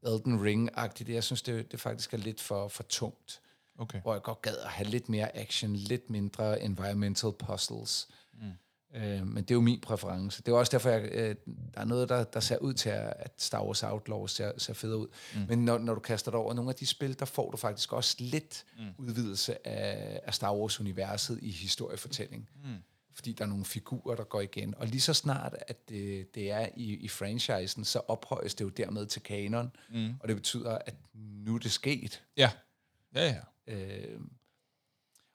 Elden Ring-agtigt. Jeg synes, det, det faktisk er lidt for, for tungt. Okay. Hvor jeg godt gad at have lidt mere action, lidt mindre environmental puzzles. Mm. Øh, men det er jo min præference. Det er også derfor, jeg, øh, der er noget, der, der ser ud til, at Star Wars Outlaws ser, ser federe ud. Mm. Men når, når du kaster dig over nogle af de spil, der får du faktisk også lidt mm. udvidelse af, af Star Wars-universet i historiefortælling. Mm. Fordi der er nogle figurer, der går igen. Og lige så snart, at det, det er i, i franchisen, så ophøjes det jo dermed til kanon. Mm. Og det betyder, at nu er det sket. Ja, ja, ja. Øh,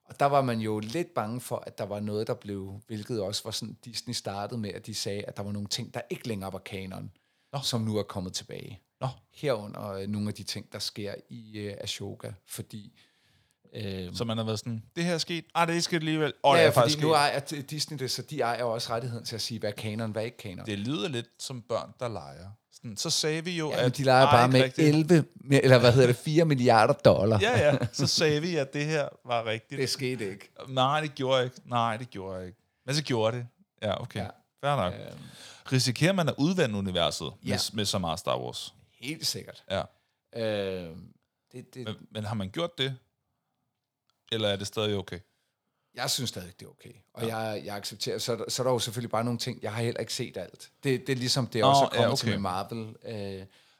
Og der var man jo lidt bange for, at der var noget, der blev... Hvilket også var sådan, Disney startede med, at de sagde, at der var nogle ting, der ikke længere var kanon, Nå. Som nu er kommet tilbage. Nå. Herunder nogle af de ting, der sker i øh, Ahsoka, fordi... Øh, så man har været sådan, det her er sket, ah, det er sket alligevel, og oh, ja, det er faktisk sket. Nu ejer Disney det, så de ejer også rettigheden til at sige, hvad er kanon, hvad er ikke kanon. Det lyder lidt som børn, der leger. Så sagde vi jo, ja, at... de leger bare med rigtigt. elleve, eller hvad hedder det, fire milliarder dollar. Ja, ja, så sagde vi, at det her var rigtigt. Det skete ikke. Nej, det gjorde ikke. Nej, det gjorde ikke. Men så gjorde det. Ja, okay. Ja. Fair nok. Øhm. Risikerer man at udvande universet ja. med, med så meget Star Wars? Helt sikkert. Ja. Øhm, det, det... Men, men har man gjort det? Eller er det stadig okay? Jeg synes stadig, det er okay. Og ja. jeg, jeg accepterer. Så, så er der jo selvfølgelig bare nogle ting, jeg har heller ikke set alt. Det, det er ligesom det, Nå, også er kommet ja, okay. til med Marvel. Øh,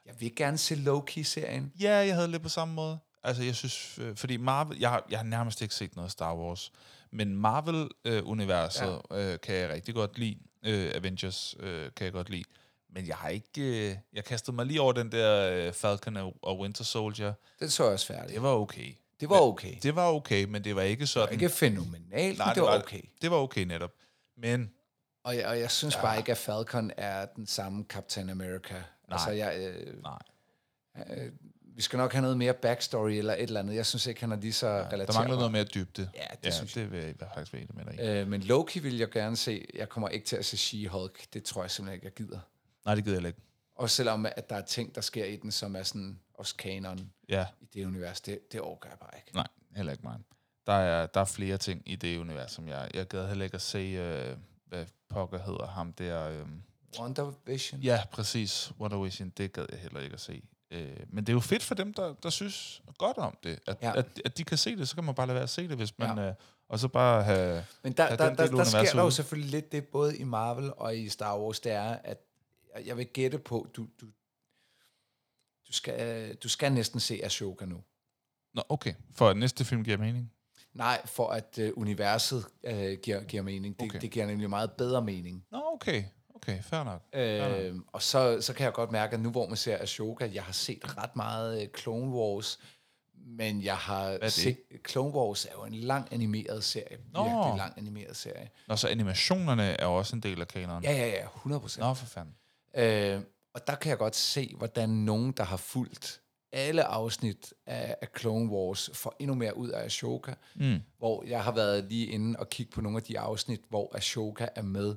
jeg vil gerne se Loki-serien. Ja, jeg havde lidt på samme måde. Altså, jeg synes... Fordi Marvel... Jeg har, jeg har nærmest ikke set noget Star Wars. Men Marvel-universet øh, ja. øh, kan jeg rigtig godt lide. Øh, Avengers øh, kan jeg godt lide. Men jeg har ikke... Øh, jeg kastede mig lige over den der øh, Falcon og Winter Soldier. Det så jeg også færdigt. Det var okay. Det var okay. Det var okay, men det var ikke sådan... Det var ikke fænomenalt, nej, det, det var okay. Det var okay netop, men... Og jeg, og jeg synes ja. bare ikke, at Falcon er den samme Captain America. Nej. Altså, jeg, øh, nej. Øh, vi skal nok have noget mere backstory eller et eller andet. Jeg synes ikke, han er lige så ja, relateret. Der mangler noget mere dybde. Ja, det, ja, synes det vil jeg faktisk være enig med dig. Øh, men Loki vil jeg gerne se. Jeg kommer ikke til at se She-Hulk. Det tror jeg simpelthen ikke, jeg gider. Nej, det gider jeg ikke. Og selvom at der er ting, der sker i den, som er sådan... også kanon ja. i det univers, det, det overgår jeg bare ikke. Nej, heller ikke mig. Der er, der er flere ting i det univers, som jeg... Jeg gad heller ikke at se, øh, hvad pokker hedder ham der... Øh. Wonder Vision? Ja, præcis. Wonder Vision, det gad jeg heller ikke at se. Øh, men det er jo fedt for dem, der, der synes godt om det. At, ja. at, at de kan se det, så kan man bare lade være at se det, hvis man... Ja. Øh, og så bare have... Men der, have der, der, der sker der jo selvfølgelig lidt det, både i Marvel og i Star Wars, det er, at jeg vil gætte på... du, du Du skal, du skal næsten se Ahsoka nu. Nå, okay. For at næste film giver mening? Nej, for at uh, universet uh, giver, giver mening. Det, okay. det giver nemlig meget bedre mening. Nå, okay. Okay, fair nok. Øh, nok. Og så, så kan jeg godt mærke, at nu hvor man ser Ahsoka, jeg har set ret meget Clone Wars, men jeg har set... Clone Wars er jo en lang animeret serie. Nå. Virkelig lang animeret serie. Nå, så animationerne er også en del af kanonen? Ja, ja, ja. hundrede procent. Nå, for fanden. Øh, Og der kan jeg godt se, hvordan nogen, der har fulgt alle afsnit af, af Clone Wars, får endnu mere ud af Ahsoka. Mm. Hvor jeg har været lige inde og kigge på nogle af de afsnit, hvor Ahsoka er med.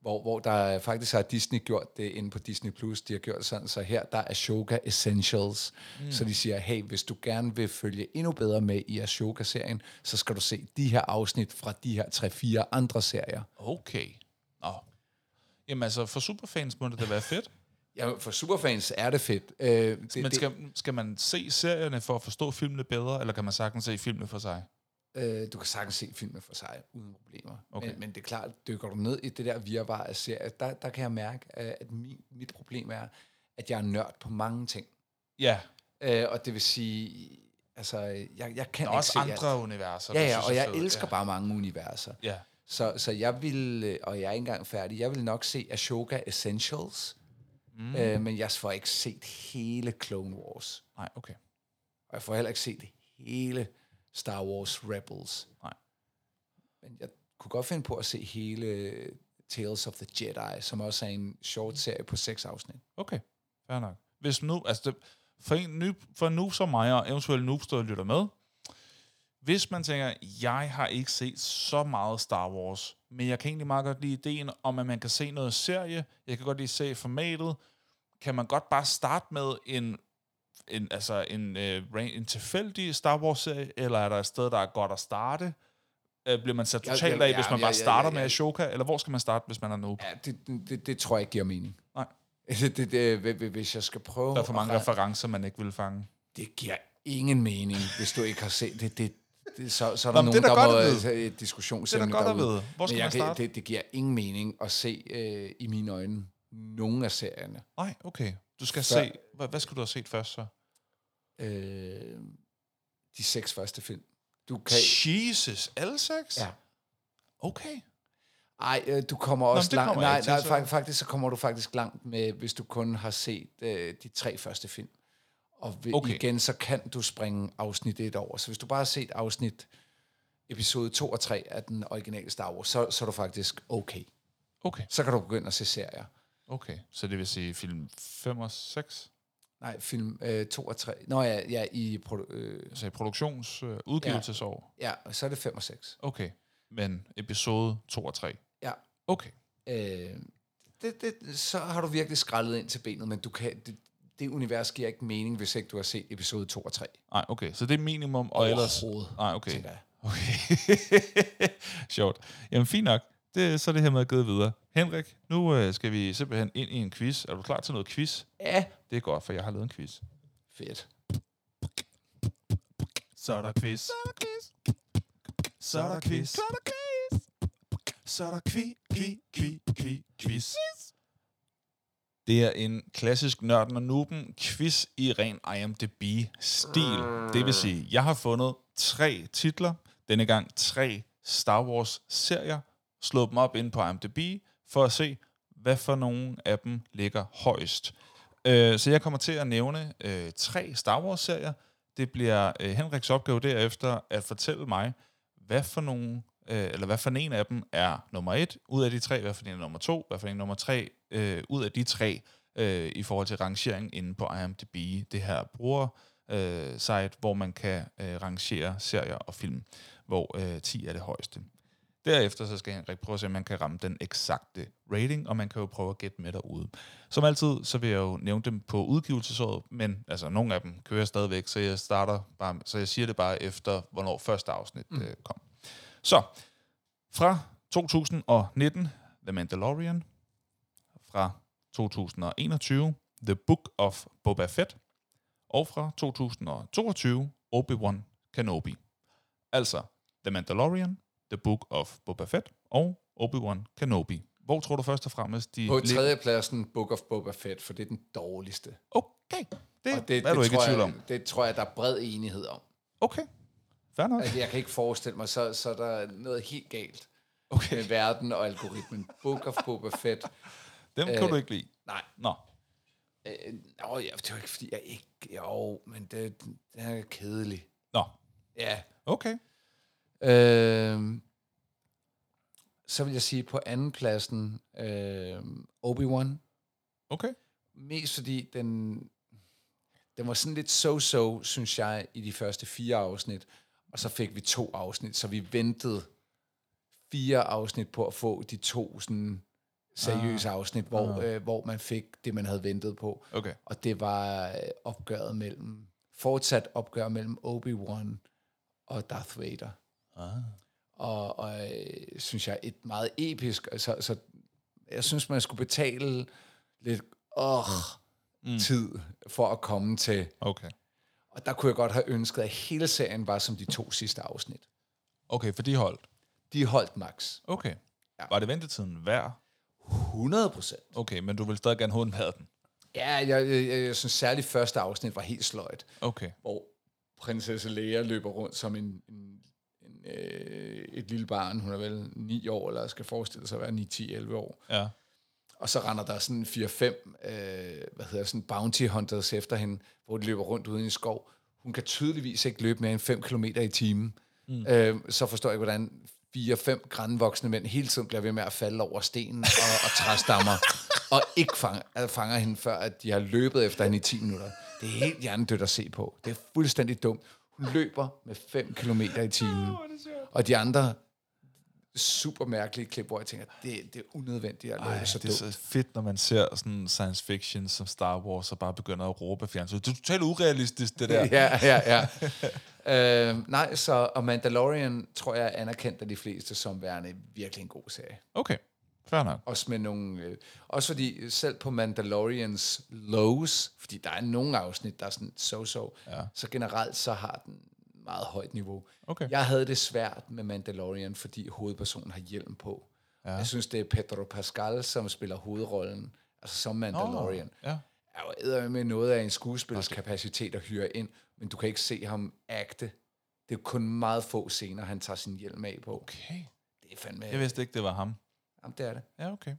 Hvor, hvor der faktisk har Disney gjort det inde på Disney Plus. De har gjort sådan, så her der er Ahsoka Essentials. Mm. Så de siger, hey, hvis du gerne vil følge endnu bedre med i Ahsoka-serien, så skal du se de her afsnit fra de her tre-fire andre serier. Okay. Nå. Jamen altså, for superfans må det da være fedt. Ja, for superfans er det fedt. Øh, det, Men skal, skal man se serierne for at forstå filmene bedre, eller kan man sagtens se filmene for sig? Øh, du kan sagtens se filmene for sig, uden problemer. Okay. Men, men det er klart, dykker du ned i det der virvar af serier, der, der kan jeg mærke, at min, mit problem er, at jeg er nørd på mange ting. Ja. Øh, og det vil sige, altså, jeg, jeg kan ikke også se... Også andre alt. Universer. Ja, ja, og jeg, jeg elsker ja. bare mange universer. Ja. Så, så jeg vil, og jeg er ikke engang færdig, jeg vil nok se Ahsoka Essentials... Mm. Øh, men jeg får ikke set hele Clone Wars. Nej, okay. Og jeg får heller ikke set hele Star Wars Rebels. Nej. Men jeg kunne godt finde på at se hele Tales of the Jedi, som også er en short serie på seks afsnit. Okay, fair nok. Hvis nu, altså det, for en nu for nu som mig og eventuelt nu står og lytter med, hvis man tænker, jeg har ikke set så meget Star Wars, men jeg kan egentlig meget godt lide ideen om, at man kan se noget serie, jeg kan godt lide se formatet, kan man godt bare starte med en, en, altså en, en tilfældig Star Wars-serie, eller er der et sted, der er godt at starte? Bliver man sat totalt ja, ja, af, hvis man ja, bare starter ja, ja, ja. med Ahsoka, eller hvor skal man starte, hvis man er noob? Ja, det, det, det tror jeg ikke giver mening. Nej. det, det, det, hvis jeg skal prøve... Der er for mange at... referencer, man ikke vil fange. Det giver ingen mening, hvis du ikke har set det. Det Så, så er der Nå, nogen, der, der må et diskussionsemne derude. Hvor skal man starte? Det, det giver ingen mening at se, øh, i mine øjne, nogen af serierne. Nej, okay. Du skal Før, se... Hvad, hvad skulle du have set først, så? Øh, de seks første film. Du kan... Jesus, alle seks? Ja. Okay. Ej, øh, du kommer Nå, også langt... Nej, nej, nej, faktisk så kommer du faktisk langt med, hvis du kun har set øh, de tre første film. Og ved, okay. igen, så kan du springe afsnit et over. Så hvis du bare har set afsnit episode to og tre af den originale Star Wars, så, så er du faktisk okay. Okay. Så kan du begynde at se serier. Okay, så det vil sige film fem og seks? Nej, film øh, to og tre. Nå ja, ja i... Produ- øh, altså i produktionsudgivelsesår? Øh, ja. ja, så er det fem og seks. Okay, men episode to og tre? Ja. Okay. Øh, det, det, så har du virkelig skrællet ind til benet, men du kan... Det, det univers giver ikke mening, hvis ikke du har set episode to og tre. Nej, okay. Så det er minimum, og ellers... Nej, okay. Okay. Sjovt. Jamen, fint nok. Det, så er det her med at gå videre. Henrik, nu øh, skal vi simpelthen ind i en quiz. Er du klar til noget quiz? Ja. Det er godt, for jeg har lavet en quiz. Fedt. Så er der quiz. Så er der quiz. Så er der quiz. Så er der quiz. Så er der kvi, kvi, kvi, kvi, quiz. Det er en klassisk Nørden og Nooben quiz i ren IMDb-stil. Det vil sige, jeg har fundet tre titler, denne gang tre Star Wars-serier, slået dem op ind på IMDb, for at se, hvad for nogle af dem ligger højst. Øh, så jeg kommer til at nævne øh, tre Star Wars-serier. Det bliver øh, Henriks opgave derefter at fortælle mig, hvad for nogle, øh, eller hvad for en af dem er nummer et ud af de tre, hvad for en er nummer to, hvad for en er nummer tre øh, ud af de tre, øh, i forhold til rangeringen inde på IMDb, det her bruger-site, øh, hvor man kan øh, rangere serier og film, hvor øh, ti er det højeste. Derefter så skal Henrik prøve at se, om man kan ramme den eksakte rating, og man kan jo prøve at gætte med derude. Som altid, så vil jeg jo nævne dem på udgivelsesåret, men altså nogle af dem kører stadigvæk, så jeg starter bare, så jeg siger det bare efter, hvornår første afsnit mm. øh, kom. Så, fra to tusind nitten, The Mandalorian. Fra to tusind enogtyve, The Book of Boba Fett. Og fra to tusind toogtyve, Obi-Wan Kenobi. Altså, The Mandalorian, The Book of Boba Fett og Obi-Wan Kenobi. Hvor tror du først og fremmest, de... På tredjepladsen Book of Boba Fett, for det er den dårligste. Okay. Det, det, det er du ikke i tvivl om. Jeg, det tror jeg, der er bred enighed om. Okay. Fair nok. Altså, jeg kan ikke forestille mig, så, så der er noget helt galt okay. med verden og algoritmen. Book of Boba Fett. Dem kan øh, du ikke lide. Nej. Nå. Øh, nå, jeg, det var ikke, fordi jeg ikke... Jo, men det, det er kedeligt. Nå. Ja. Okay. Øhm, så vil jeg sige på anden pladsen øhm, Obi-Wan. Okay. Mest fordi den den var sådan lidt so-so, synes jeg, i de første fire afsnit, og så fik vi to afsnit, så vi ventede fire afsnit på at få de to sådan seriøse ah. afsnit, hvor ah. øh, hvor man fik det, man havde ventet på. Okay. Og det var opgøret mellem fortsat opgør mellem Obi-Wan og Darth Vader. Ah. Og, og synes jeg, et meget episk, altså, altså jeg synes, man skulle betale lidt åh, mm. tid for at komme til. Okay. Og der kunne jeg godt have ønsket, at hele serien var som de to sidste afsnit. Okay, for de holdt? De holdt max. Okay. Ja. Var det ventetiden værd? hundrede procent. Okay, men du ville stadig gerne have den? Ja, jeg, jeg, jeg, jeg synes særligt første afsnit var helt sløjt. Okay. Hvor prinsesse Leia løber rundt som en, en, en, øh, et lille barn. Hun er vel ni år, eller skal forestille sig at være ni, ti, elleve år. Ja. Og så render der sådan fire-fem øh, hvad hedder sådan bounty hunters efter hende, hvor de løber rundt ude i en skov. Hun kan tydeligvis ikke løbe mere end fem kilometer i timen. Mm. Øh, så forstår jeg, hvordan fire-fem grænvoksne mænd hele tiden bliver ved med at falde over stenen og, og træstammer, og ikke fanger, fanger hende, før at de har løbet efter hende i ti minutter. Det er helt hjernedødt at se på. Det er fuldstændig dumt. Hun løber med fem kilometer i timen. Og de andre super mærkelige klip, hvor jeg tænker, det, det er unødvendigt at løbe. Ej, så dumt. Det er så fedt, når man ser sådan science fiction som Star Wars, og bare begynder at råbe fjernsyn. Det er totalt urealistisk, det der. Ja, ja, ja. øhm, nej, så og Mandalorian tror jeg er anerkendt af de fleste som værende virkelig en god serie. Okay, fair nok. Også med nogle, øh, også fordi selv på Mandalorians lows, fordi der er nogle afsnit, der er sådan so-so, ja. Så generelt så har den meget højt niveau. Okay. Jeg havde det svært med Mandalorian, fordi hovedpersonen har hjelm på. Ja. Jeg synes, det er Pedro Pascal, som spiller hovedrollen, altså som Mandalorian. Oh, ja. Jeg er jo med noget af en skuespillers kapacitet at hyre ind, men du kan ikke se ham agte. Det er kun meget få scener, han tager sin hjelm af på. Okay. Det er fandme... Jeg vidste ikke, det var ham. Jamen, det er det. Ja, okay.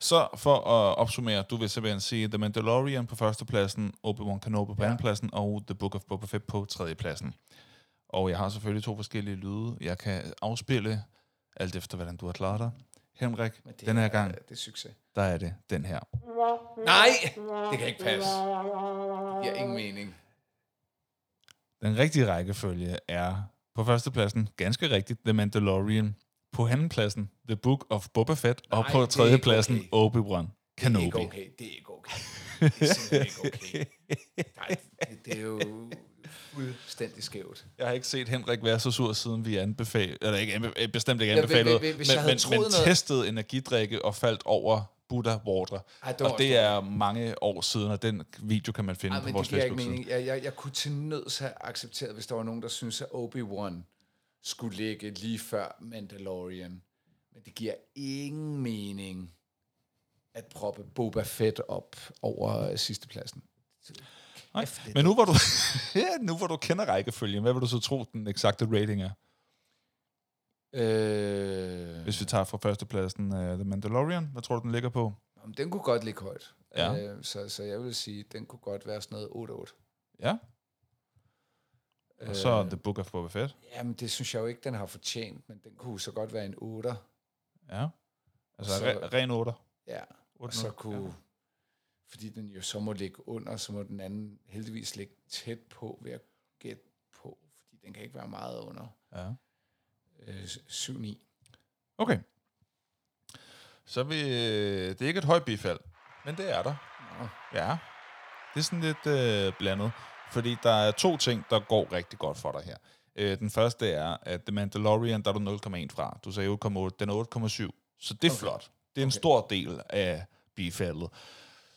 Så for at opsummere, du vil simpelthen sige The Mandalorian på førstepladsen, Obi-Wan Kenobi på ja. andenpladsen, og The Book of Boba Fett på tredjepladsen. Og jeg har selvfølgelig to forskellige lyde. Jeg kan afspille alt efter, hvordan du har klaret dig. Henrik, den her gang, det er succes. Der er det den her. Nej, det kan ikke passe. Det giver ingen mening. Den rigtige rækkefølge er på førstepladsen, ganske rigtigt, The Mandalorian. På andenpladsen, The Book of Boba Fett. Nej, og på tredjepladsen, okay. Obi-Wan Kenobi. Det er ikke okay. Det er ikke okay. Det er simpelthen ikke okay. Nej, det, det er jo... fuldstændig skævt. Jeg har ikke set Henrik være så sur, siden vi anbefalede, eller ikke anbefalede, bestemt ikke anbefalede, ja, hvis, hvis men, men, men testede energidrikke og faldt over Buddha Water. Ej, det og det er mange år siden, og den video kan man finde Ej, på vores Facebook-side. Jeg, jeg, jeg kunne til nøds have accepteret, hvis der var nogen, der synes at Obi-Wan skulle ligge lige før Mandalorian. Men det giver ingen mening at proppe Boba Fett op over sidste pladsen. Nej, men nu hvor du ja, nu hvor du kender rækkefølgen, hvad vil du så tro den eksakte rating er? Øh... Hvis vi tager fra førstepladsen uh, The Mandalorian, hvad tror du den ligger på? Jamen, den kunne godt ligge højt. Ja. Uh, så så jeg vil sige, den kunne godt være sådan noget otte otte. Ja. Og uh, så The Book of Boba Fett. Jamen det synes jeg jo ikke den har fortjent, men den kunne så godt være en otter. Ja. Altså så, re- ren otter. Ja. otte nul Og så kunne ja. Fordi den jo så må ligge under, så må den anden heldigvis ligge tæt på ved at gætte på, fordi den kan ikke være meget under. Ja. Øh, syv ni. Okay. Så er vi... Det er ikke et højt bifald, men det er der. Nå. Ja. Det er sådan lidt øh, blandet, fordi der er to ting, der går rigtig godt for dig her. Øh, den første er, at The Mandalorian, der er du nul komma en fra. Du sagde otte komma otte, den er otte komma syv. Så det er okay. Flot. Det er en okay. stor del af bifaldet.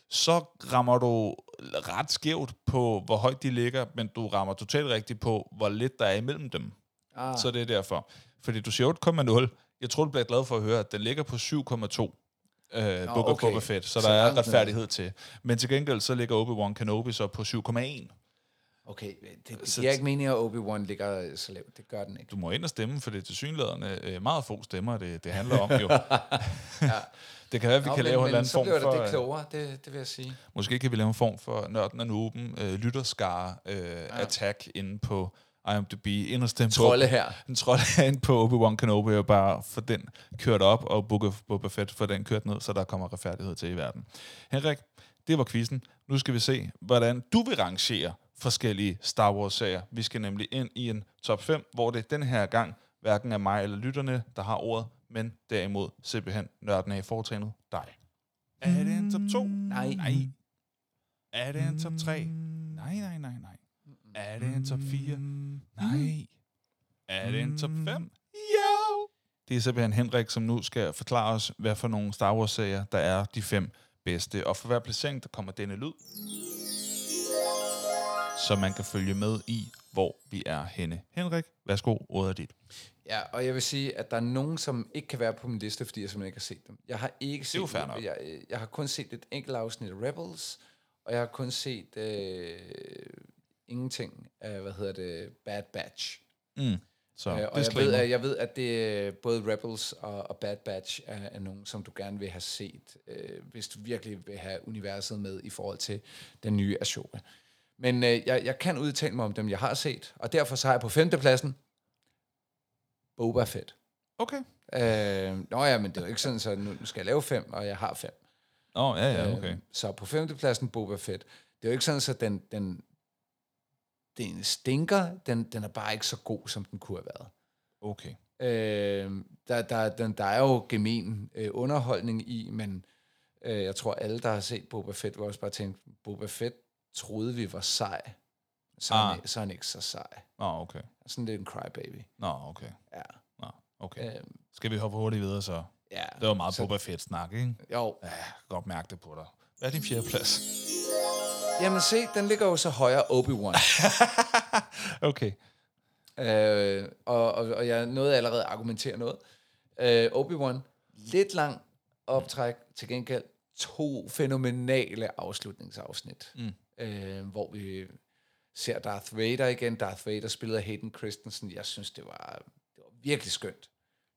Så rammer du ret skævt på, hvor højt de ligger, men du rammer totalt rigtigt på, hvor lidt der er imellem dem. Ah. Så det er derfor. Fordi du siger otte komma nul. Jeg tror, du bliver glad for at høre, at den ligger på syv komma to. Øh, Book of Boba Fett, så der er retfærdighed til. Men til gengæld, så ligger Obi-Wan Kenobi så på syv komma en. Okay, det, det giver ikke mening, at Obi-Wan ligger så lavt. Det gør den ikke. Du må ind og stemme, for det er tilsyneladende meget få stemmer, det, det handler om jo. Ja. Det kan være, at vi Nå, kan men, lave en eller anden form for... så bliver det lidt klogere, det, det vil jeg sige. Måske kan vi lave en form for Nørden og Nooben, øh, lytterskare, øh, ja. Attack inde på IMDb, ind og stemme på... Trolle her. En trolle her inde på Obi-Wan Kenobi, og bare få den kørt op, og Book of Boba Fett for den kørt ned, så der kommer retfærdighed til i verden. Henrik, det var quizzen. Nu skal vi se, hvordan du vil rangere forskellige Star Wars-serier. Vi skal nemlig ind i en top fem, hvor det den her gang hverken er mig eller lytterne, der har ordet, men derimod simpelthen nørden af fortrænet dig. Er det en top to? Nej. Nej. Er det en top tre? Nej, nej, nej, nej. Er det en top fire? Nej. Er det en top fem? Jo! Det er simpelthen Henrik, som nu skal forklare os, hvad for nogle Star Wars-serier, der er de fem bedste. Og for hver placering, der kommer denne lyd, så man kan følge med i, hvor vi er henne. Henrik, værsgo, ordet er dit. Ja, og jeg vil sige, at der er nogen, som ikke kan være på min liste, fordi jeg simpelthen ikke har set dem. Jeg har ikke set dem. Jeg, jeg har kun set et enkelt afsnit af Rebels, og jeg har kun set øh, ingenting af, hvad hedder det, Bad Batch. Mm. Så øh, og jeg ved, at, jeg ved, at det både Rebels og, og Bad Batch er, er nogen, som du gerne vil have set, øh, hvis du virkelig vil have universet med i forhold til den nye Ahsoka. Men øh, jeg, jeg kan udtale mig om dem, jeg har set, og derfor så har jeg på femtepladsen Boba Fett. Okay. Øh, nå ja, men det er jo ikke sådan, så nu skal jeg lave fem, og jeg har fem. Åh, oh, ja, ja, okay. Øh, så på femtepladsen Boba Fett. Det er jo ikke sådan, så den, den, den stinker, den, den er bare ikke så god, som den kunne have været. Okay. Øh, der, der, den, der er jo gemen øh, underholdning i, men øh, jeg tror, alle, der har set Boba Fett, var også bare tænkt, Boba Fett troede, vi var sej. Så er, ah. han, så er han ikke så sej. Nå, oh, okay. Sådan lidt en crybaby. Nå, no, okay. Ja. Nå, no, okay. Øhm, Skal vi hoppe hurtigt videre, så? Ja. Det var meget så... Boba Fett snak, ikke? Jo. Ja, godt mærke det på dig. Hvad er din fjerde plads? Jamen se, den ligger jo så højere Obi-Wan. Okay. Øh, og, og, og jeg nåede allerede at argumentere noget. Øh, Obi-Wan, lidt lang optræk, til gengæld to fænomenale afslutningsafsnit. Mm. Øh, hvor vi... ser Darth Vader igen. Darth Vader spillede Hayden Christensen. Jeg synes, det var, det var virkelig skønt.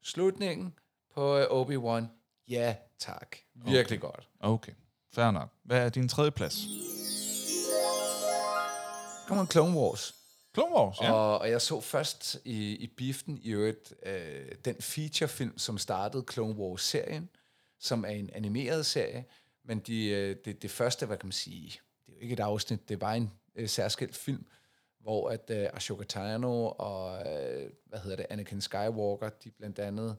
Slutningen på Obi-Wan. Ja, tak. Virkelig okay. Godt. Okay, fair nok. Hvad er din tredje plads? Kommer Clone Wars. Clone Wars, ja. Og, og jeg så først i, i biften i øvrigt øh, den featurefilm, som startede Clone Wars-serien, som er en animeret serie, men de, øh, det, det første, hvad kan man sige, det er jo ikke et afsnit, det er bare en særskilt film, hvor at uh, Ahsoka Tano og uh, hvad hedder det, Anakin Skywalker, de blandt andet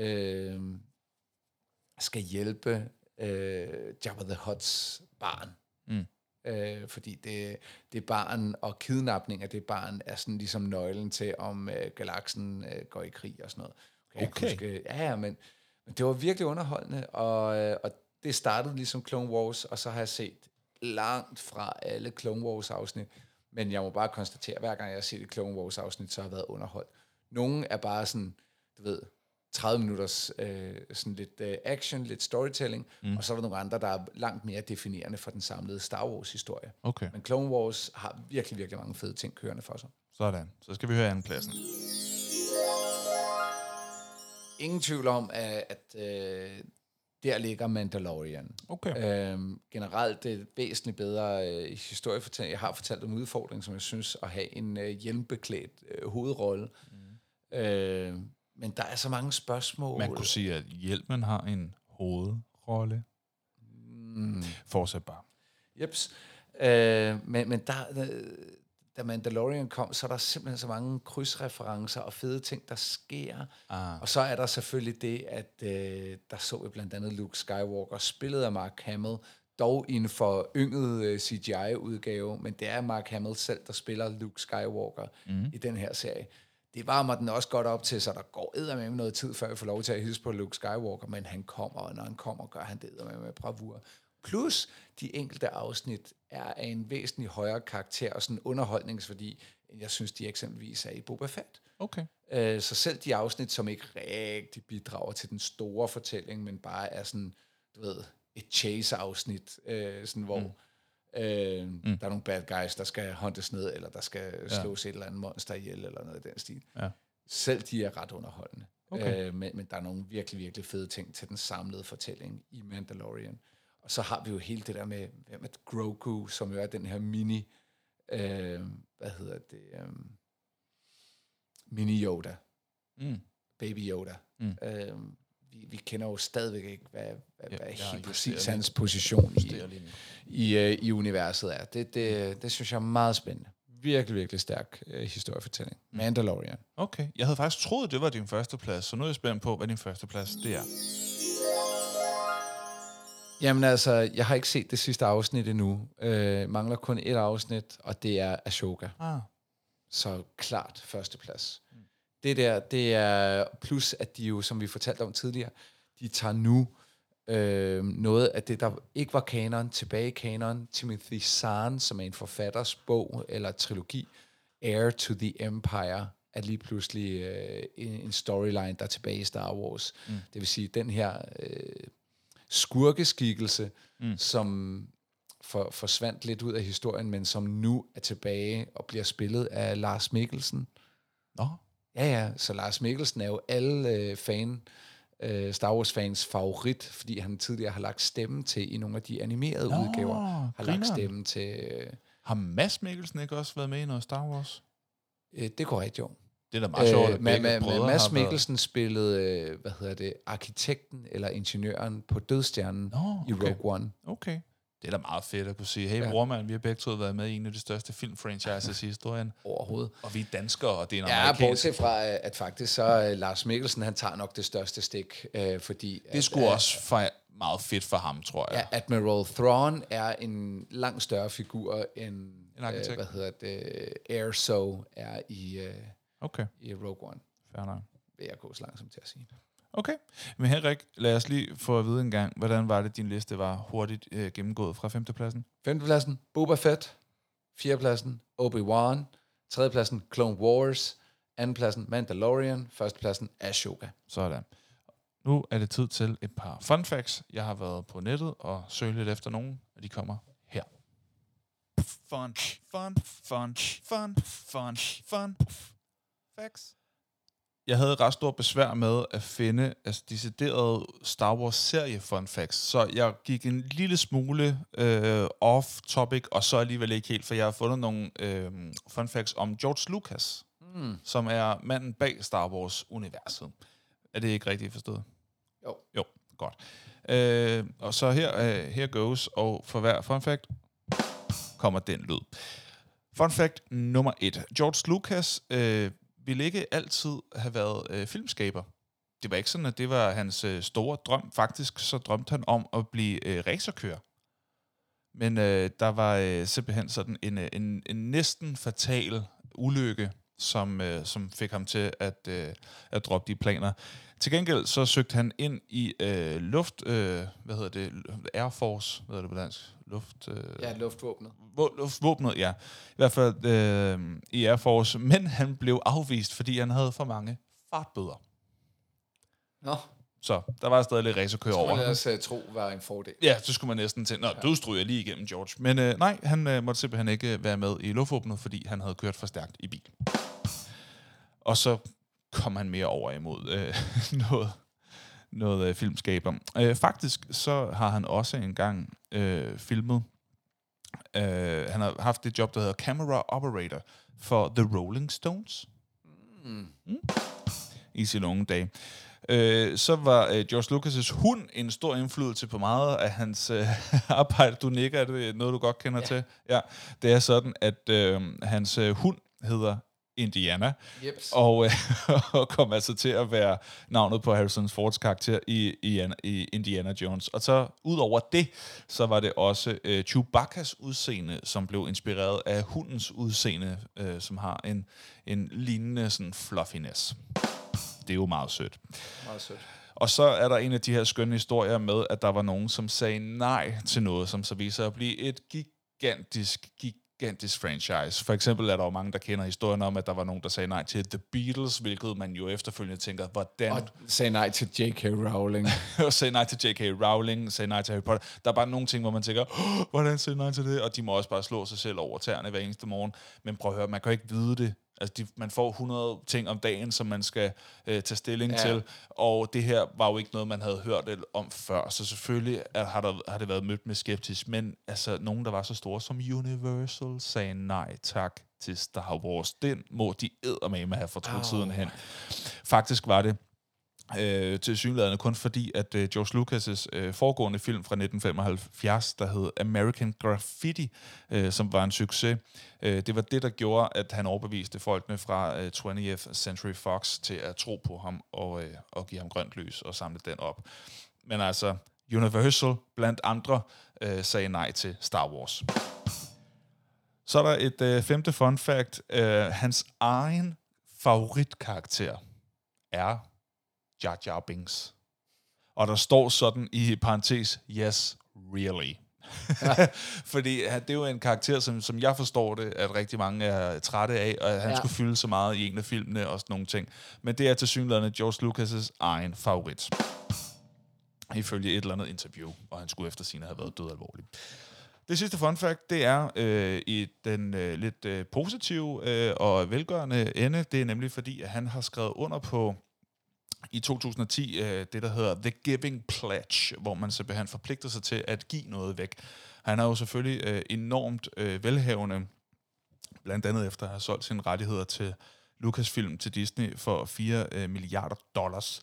uh, skal hjælpe uh, Jabba the Hutt's barn. Mm. Uh, fordi det, det barn og kidnapning af det barn er sådan ligesom nøglen til, om uh, galaksen uh, går i krig og sådan noget. Okay. okay. Huske, ja, men, men det var virkelig underholdende, og, uh, og det startede ligesom Clone Wars, og så har jeg set langt fra alle Clone Wars afsnit, men jeg må bare konstatere, hver gang jeg har set et Clone Wars afsnit, så har jeg været underholdt. Nogle er bare sådan, du ved, tredive minutters øh, sådan lidt øh, action, lidt storytelling, mm. og så er der nogle andre, der er langt mere definerende for den samlede Star Wars-historie. Okay. Men Clone Wars har virkelig, virkelig mange fede ting kørende for sig. Sådan. Så skal vi høre andenpladsen. Ingen tvivl om, at, at øh, der ligger Mandalorian. Okay. Øhm, generelt det er væsentligt bedre øh, historiefortælling. Jeg har fortalt om en udfordring, som jeg synes, at have en øh, hjælpeklædt øh, hovedrolle. Mm. Øh, men der er så mange spørgsmål. Man kunne sige, at Hjelmen har en hovedrolle. Mm. Fortsæt bare. Jeps. Øh, men, men der, da Mandalorian kom, så er der simpelthen så mange krydsreferencer og fede ting, der sker. Ah. Og så er der selvfølgelig det, at øh, der så vi blandt andet Luke Skywalker, spillet af Mark Hamill, dog i en forynget øh, C G I-udgave, men det er Mark Hamill selv, der spiller Luke Skywalker mm. i den her serie. Det varmer den også godt op til, så der går eddermame noget tid, før jeg får lov til at hilse på Luke Skywalker, men han kommer, og når han kommer, gør han det eddermame med bravur. Plus, de enkelte afsnit er af en væsentlig højere karakter og sådan underholdningsværdi, end jeg synes, de eksempelvis er i Boba Fett. Okay. Øh, så selv de afsnit, som ikke rigtig bidrager til den store fortælling, men bare er sådan, du ved, et chase-afsnit, øh, sådan, hvor... Mm. Øh, mm. Der er nogle bad guys, der skal håndtes ned, eller der skal ja. slås et eller andet monster ihjel, eller noget i den stil. Ja. Selv de er ret underholdende. Okay. Øh, men, men der er nogle virkelig, virkelig fede ting til den samlede fortælling i Mandalorian. Og så har vi jo hele det der med, med Grogu, som jo er den her mini... Øh, hvad hedder det? Øh, mini Yoda. Mm. Baby Yoda. Mm. Øh, Vi, vi kender jo stadigvæk ikke, hvad, hvad, ja, hvad helt præcis hans position i, i, i, i universet er. Det, det, det synes jeg er meget spændende. Virkelig, virkelig stærk uh, historiefortælling. Mandalorian. Okay. Jeg havde faktisk troet, det var din første plads, så nu er jeg spændt på, hvad din første plads det er. Jamen altså, jeg har ikke set det sidste afsnit endnu. Uh, mangler kun et afsnit, og det er Ahsoka. Ah. Så klart første plads. Det der, det er plus, at de jo, som vi fortalte om tidligere, de tager nu øh, noget af det, der ikke var kanon, tilbage i kanon. Timothy Zahn, som er en forfatters bog eller trilogi, Heir to the Empire, er lige pludselig øh, en storyline, der er tilbage i Star Wars. Mm. Det vil sige, den her øh, skurkeskikkelse, mm. som for, forsvandt lidt ud af historien, men som nu er tilbage og bliver spillet af Lars Mikkelsen. Nå. Ja, ja, så Lars Mikkelsen er jo alle øh, fan, øh, Star Wars-fans favorit, fordi han tidligere har lagt stemme til i nogle af de animerede Nå, udgaver. Har griner. lagt stemme til... Øh, har Mads Mikkelsen ikke også været med i noget Star Wars? Øh, det er korrekt, jo. Det er da meget sjovt, at øh, begge brødre Mads Mikkelsen været... spillede, øh, hvad hedder det, arkitekten eller ingeniøren på Dødstjernen Nå, i Rogue okay. One. Okay. Det er da meget fedt at kunne sige, hey, ja. bror mand, vi har begge to været med i en af de største filmfranchises i historien. Overhovedet. Og vi er danskere, og det er en amerikansk. Ja, bortset fra, at faktisk så uh, Lars Mikkelsen, han tager nok det største stik, uh, fordi... Det at, skulle uh, også fa- meget fedt for ham, tror jeg. Ja, Admiral Thrawn er en langt større figur, end, en uh, hvad hedder det, Air So er i, uh, okay. i Rogue One. Fair nok. Vil jeg gå så langsomt til at sige. Okay, men Henrik, lad os lige få at vide en gang, hvordan var det, din liste var hurtigt øh, gennemgået fra femtepladsen? Femtepladsen, Boba Fett. Fjerdepladsen, Obi-Wan. Tredjepladsen, Clone Wars. Andenpladsen, Mandalorian. Førstepladsen, Ahsoka. Sådan. Nu er det tid til et par fun facts. Jeg har været på nettet og søgt lidt efter nogen, og de kommer her. Fun, fun, fun, fun, fun, fun facts. Jeg havde ret stor besvær med at finde altså, deciderede Star Wars-serie-fun facts, så jeg gik en lille smule øh, off-topic, og så alligevel ikke helt, for jeg har fundet nogle øh, fun facts om George Lucas, mm. som er manden bag Star Wars-universet. Er det ikke rigtigt forstået? Jo. Jo, godt. Øh, og så her, øh, her goes, og for hver fun fact kommer den lyd. Fun fact nummer et. George Lucas... Øh, ville ikke altid have været øh, filmskaber. Det var ikke sådan, at det var hans øh, store drøm. Faktisk så drømte han om at blive øh, racerkører. Men øh, der var øh, simpelthen sådan en, en, en næsten fatal ulykke som, øh, som fik ham til at, øh, at droppe de planer. Til gengæld så søgte han ind i øh, luft, øh, hvad hedder det, Air Force, hvad hedder det på dansk? Luft, øh, ja, luftvåbnet. Vå, luftvåbnet, ja. I hvert fald øh, i Air Force, men han blev afvist, fordi han havde for mange fartbøder. Nå. Så der var stadig lidt race at køre over. Det skulle man ellers uh, tro var en fordel. Ja, så skulle man næsten tænke, nå, ja. Du stryger lige igennem, George. Men øh, nej, han øh, måtte simpelthen ikke være med i luftvåbnet, fordi han havde kørt for stærkt i bil. Og så kom han mere over imod øh, noget, noget øh, filmskaber. Øh, faktisk så har han også engang øh, filmet. Øh, han har haft det job, der hedder camera operator for The Rolling Stones. Mm. Mm. I sine unge dage. Øh, så var øh, George Lucas' hund en stor indflydelse på meget af hans øh, arbejde. Du nikker, er det noget, du godt kender ja. Til? Ja. Det er sådan, at øh, hans øh, hund hedder Indiana, Jeps. og, øh, og kom altså til at være navnet på Harrison Fords karakter i, i, i Indiana Jones. Og så ud over det, så var det også øh, Chewbacca's udseende, som blev inspireret af hundens udseende, øh, som har en, en lignende sådan fluffiness. Det er jo meget sødt. Meget sødt. Og så er der en af de her skønne historier med, at der var nogen, som sagde nej til noget, som så viser at blive et gigantisk, gigantisk franchise. For eksempel er der jo mange, der kender historien om, at der var nogen, der sagde nej til The Beatles, hvilket man jo efterfølgende tænker, hvordan... Og sagde nej til J K. Rowling. Og sagde nej til J K. Rowling, sagde nej til Harry Potter. Der er bare nogle ting, hvor man tænker, oh, hvordan sagde nej til det? Og de må også bare slå sig selv over tæerne hver eneste morgen. Men prøv at høre, man kan ikke vide det. Altså, de, man får hundrede ting om dagen, som man skal øh, tage stilling ja. til, og det her var jo ikke noget, man havde hørt om før, så selvfølgelig er, har, der, har det været mødt med skeptisk, men altså, nogen, der var så store som Universal, sagde nej tak til Star Wars. Den må de eddermame have fortrudt oh. siden hen. Faktisk var det øh, til synligheden kun fordi, at øh, George Lucas' øh, foregående film fra nitten femoghalvfjerds, der hed American Graffiti, øh, som var en succes, det var det, der gjorde, at han overbeviste folkene fra uh, twentieth Century Fox til at tro på ham og, uh, og give ham grønt lys og samle den op. Men altså, Universal blandt andre uh, sagde nej til Star Wars. Så er der et uh, femte fun fact. Uh, hans egen favoritkarakter er Jar Jar Binks. Og der står sådan i parentes, yes, really. Ja. Fordi det er jo en karakter, som, som jeg forstår det, at rigtig mange er trætte af, og at han ja. skulle fylde så meget i en af filmene og sådan nogle ting. Men det er tilsyneladende George Lucas' egen favorit. Ifølge et eller andet interview, og han skulle eftersigende have været død alvorlig. Det sidste fun fact, det er øh, i den øh, lidt øh, positive øh, og velgørende ende. Det er nemlig fordi, at han har skrevet under på... I to tusind og ti, det der hedder The Giving Pledge, hvor man simpelthen forpligter sig til at give noget væk. Han er jo selvfølgelig enormt velhavende, blandt andet efter at have solgt sine rettigheder til Lucasfilm til Disney for fire milliarder dollars.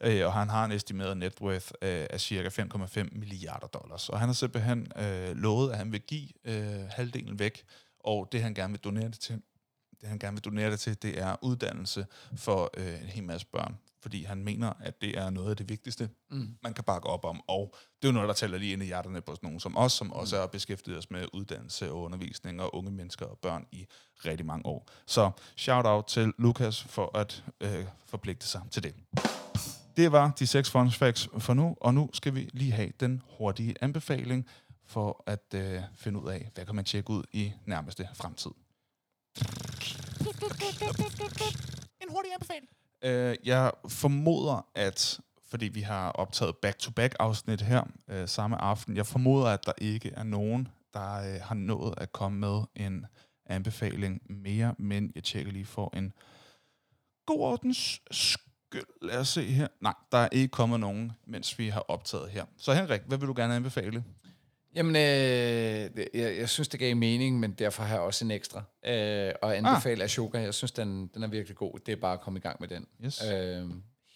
Og han har en estimeret net worth af cirka fem komma fem milliarder dollars. Og han har simpelthen lovet, at han vil give halvdelen væk, og det han gerne vil donere det til, det han gerne vil donere det til, det er uddannelse for en hel masse børn. Fordi han mener, at det er noget af det vigtigste, mm. man kan bakke op om. Og det er jo noget, der tæller lige ind i hjerterne på nogen som os, som mm. også er beskæftiget os med uddannelse og undervisning og unge mennesker og børn i rigtig mange år. Så shout-out til Lucas for at øh, forpligte sig til det. Det var de seks fun facts for nu, og nu skal vi lige have den hurtige anbefaling for at øh, finde ud af, hvad kan man tjekke ud i nærmeste fremtid. En hurtig anbefaling. Jeg formoder, at, fordi vi har optaget back-to-back-afsnit her øh, samme aften, jeg formoder, at der ikke er nogen, der øh, har nået at komme med en anbefaling mere, men jeg tjekker lige for en god ordens skyld. Lad os se her. Nej, der er ikke kommet nogen, mens vi har optaget her. Så Henrik, hvad vil du gerne anbefale? Jamen, øh, jeg, jeg synes, det gav mening, men derfor har jeg også en ekstra. Øh, og anbefale ah. Ahsoka, jeg synes, den, den er virkelig god. Det er bare at komme i gang med den. Yes. Øh,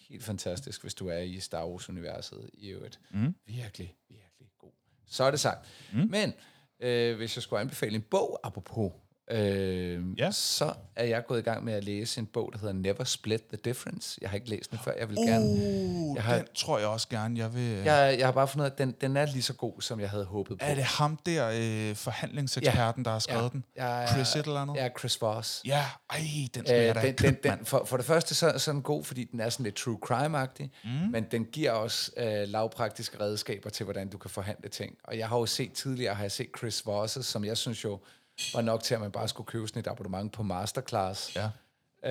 helt fantastisk, hvis du er i Star Wars-universet i øvrigt. Mm. Virkelig, virkelig god. Så er det sagt. Mm. Men øh, hvis jeg skulle anbefale en bog, apropos, Øh, ja. Så er jeg gået i gang med at læse en bog, der hedder Never Split the Difference. Jeg har ikke læst den før, jeg vil oh, gerne. Jeg har, den tror jeg også gerne, jeg vil. Jeg, jeg har bare fundet, at den, den er lige så god, som jeg havde håbet på. Er det ham der, øh, forhandlingseksperten, ja, der har skrevet ja, den? Ja, Chris et eller andet? Ja, Chris Voss. Ja, ej, den skal øh, jeg da den, købt, den, den, for, for det første så sådan god, fordi den er sådan lidt true crime-agtig, mm. men den giver også øh, lavpraktiske redskaber til, hvordan du kan forhandle ting. Og jeg har jo set tidligere, har jeg set Chris Voss, som jeg synes jo, var nok til, at man bare skulle købe sådan et abonnement på Masterclass. Ja.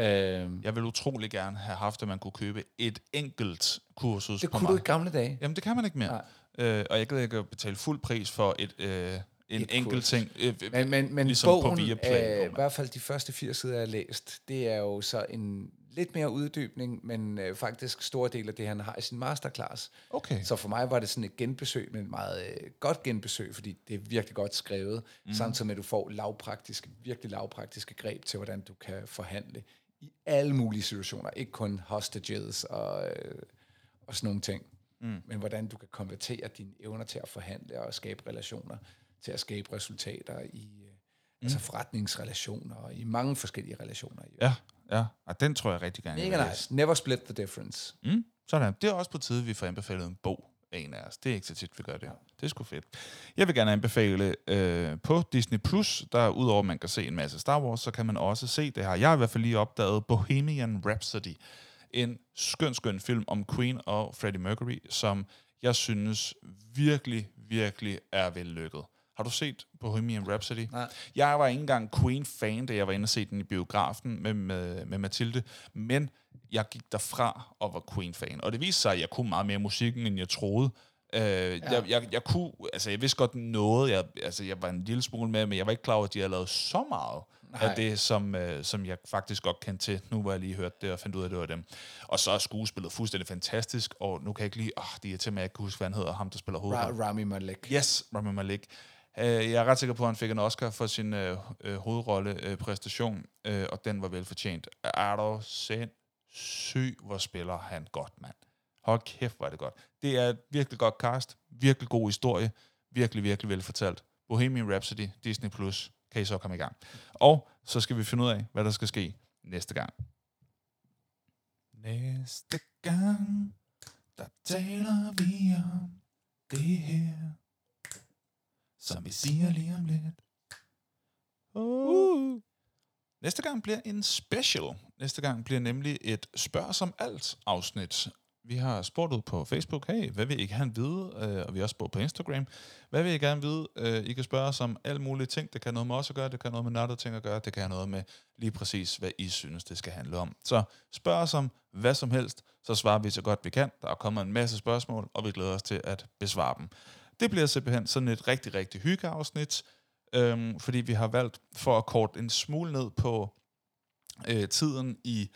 Øhm. Jeg ville utrolig gerne have haft, at man kunne købe et enkelt kursus. Det kunne du i gamle dage. Jamen, det kan man ikke mere. Øh, og jeg gider ikke at betale fuld pris for et, øh, en et enkelt kursus. ting. Øh, men men, men ligesom bogen, på Viaplay, øh, i hvert fald de første fire sider, jeg har læst, det er jo så en lidt mere uddybning, men øh, faktisk store del af det, han har i sin masterclass. Okay. Så for mig var det sådan et genbesøg, men et meget øh, godt genbesøg, fordi det er virkelig godt skrevet, mm. samtidig med, at du får lavpraktiske, virkelig lavpraktiske greb til, hvordan du kan forhandle i alle mulige situationer, ikke kun hostages og, øh, og sådan nogle ting, mm. men hvordan du kan konvertere dine evner til at forhandle og skabe relationer, til at skabe resultater i øh, mm. altså forretningsrelationer og i mange forskellige relationer. Ja. Ja, og den tror jeg rigtig gerne. Mega nice. Never Split the Difference. Mm, sådan. Det er også på tide, vi får anbefalet en bog af en af os. Det er ikke så tit, vi gør det. Det er sgu fedt. Jeg vil gerne anbefale øh, på Disney Plus, der udover at man kan se en masse Star Wars, så kan man også se, det har jeg i hvert fald lige opdaget, Bohemian Rhapsody. En skøn, skøn film om Queen og Freddie Mercury, som jeg synes virkelig, virkelig er vellykket. Har du set Bohemian Rhapsody? Nej. Jeg var ikke engang Queen-fan, da jeg var inde og se den i biografen med, med, med Mathilde, men jeg gik derfra og var Queen-fan. Og det viste sig, at jeg kunne meget mere musikken, end jeg troede. Øh, ja. jeg, jeg, jeg kunne, altså jeg vidste godt noget, jeg, altså jeg var en lille smule med, men jeg var ikke klar over, at de havde lavet så meget Nej. af det, som, øh, som jeg faktisk godt kendte til. Nu var jeg lige hørt det og fandt ud af, det var dem. Og så er skuespillet fuldstændig fantastisk, og nu kan jeg ikke lige, åh, oh, det er til mig, at jeg ikke kan huske, hvad han hedder, ham der spiller hovedrollen. Ra- Rami Malek. Yes, Rami Malek. Jeg er ret sikker på, at han fik en Oscar for sin øh, øh, hovedrollepræstation, øh, øh, og den var velfortjent. Er du sindssyg, hvor spiller han godt, mand. Hold kæft, var det godt. Det er et virkelig godt cast, virkelig god historie, virkelig, virkelig velfortalt. Bohemian Rhapsody, Disney+, Plus, kan I så komme i gang. Og så skal vi finde ud af, hvad der skal ske næste gang. Næste gang, der taler vi om det her. Som vi siger lige om lidt. Uh. Næste gang bliver en special. Næste gang bliver nemlig et spørg som alt afsnit. Vi har spurgt ud på Facebook, hey, hvad vil I gerne vide? Øh, og vi har også spurgt på Instagram. Hvad vil I gerne vide? Øh, I kan spørge os om alle mulige ting. Det kan noget med os at gøre, det kan noget med nørdede ting at gøre, det kan noget med lige præcis, hvad I synes, det skal handle om. Så spørg os om hvad som helst, så svarer vi så godt vi kan. Der kommer en masse spørgsmål, og vi glæder os til at besvare dem. Det bliver simpelthen sådan et rigtig, rigtig hyggeafsnit, øhm, fordi vi har valgt for at korte en smule ned på øh, tiden i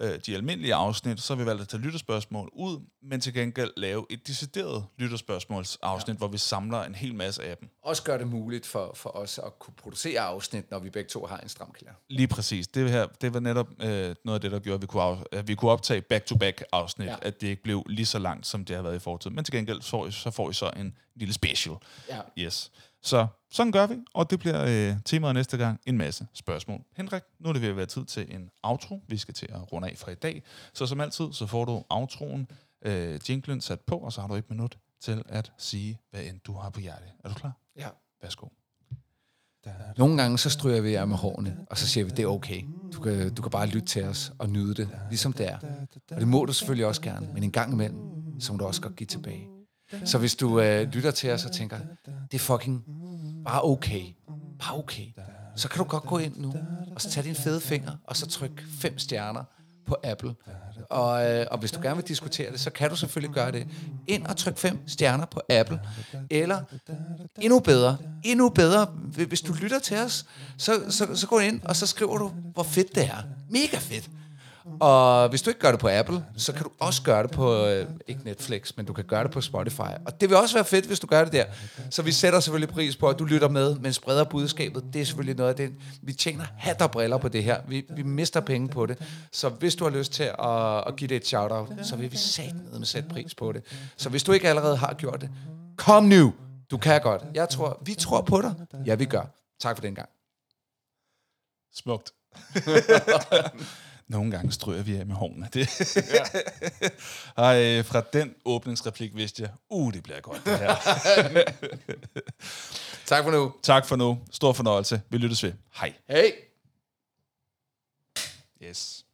øh, de almindelige afsnit, så har vi valgt at tage lytterspørgsmål ud, men til gengæld lave et decideret lytterspørgsmålsafsnit, ja. Hvor vi samler en hel masse af dem. Også gør det muligt for, for os at kunne producere afsnit, når vi begge to har en stram kalender. Lige præcis. Det her, det var netop øh, noget af det, der gjorde, at vi kunne, af, at vi kunne optage back-to-back afsnit, ja. At det ikke blev lige så langt, som det har været i fortiden. Men til gengæld så, så får I så en lille special. Ja. Yes. Så sådan gør vi, og det bliver øh, temaet næste gang en masse spørgsmål. Henrik, nu er det ved at være tid til en outro. Vi skal til at runde af fra i dag. Så som altid, så får du outroen, øh, jinglen sat på, og så har du et minut til at sige, hvad end du har på hjertet. Er du klar? Ja. Værsgo. Nogle gange så stryger vi jer med hårene, og så siger vi, det er okay. Du kan, du kan bare lytte til os og nyde det, ligesom det er. Og det må du selvfølgelig også gerne, men en gang imellem, så må du også godt give tilbage. Så hvis du øh, lytter til os og tænker, det er fucking bare okay, bare okay, så kan du godt gå ind nu, og så tage dine fede fingre, og så tryk fem stjerner på Apple. Og, øh, og hvis du gerne vil diskutere det, så kan du selvfølgelig gøre det. Ind og tryk fem stjerner på Apple. Eller endnu bedre, endnu bedre, hvis du lytter til os, så, så, så gå ind, og så skriver du, hvor fedt det er. Mega fedt. Og hvis du ikke gør det på Apple, så kan du også gøre det på, øh, ikke Netflix, men du kan gøre det på Spotify. Og det vil også være fedt, hvis du gør det der. Så vi sætter selvfølgelig pris på, at du lytter med, men spreder budskabet. Det er selvfølgelig noget af det. Vi tjener hat og briller på det her. Vi, vi mister penge på det. Så hvis du har lyst til at, at give det et shout-out, så vil vi satme sætte pris på det. Så hvis du ikke allerede har gjort det, kom nu! Du kan godt. Jeg tror, vi tror på dig. Ja, vi gør. Tak for den gang. Smukt. Nogle gange strøger vi af med hårene. Det. Ja. Ej, fra den åbningsreplik vidste jeg, uh, det bliver godt, det her. Tak for nu. Tak for nu. Stor fornøjelse. Vi lyttes ved. Hej. Hej. Yes.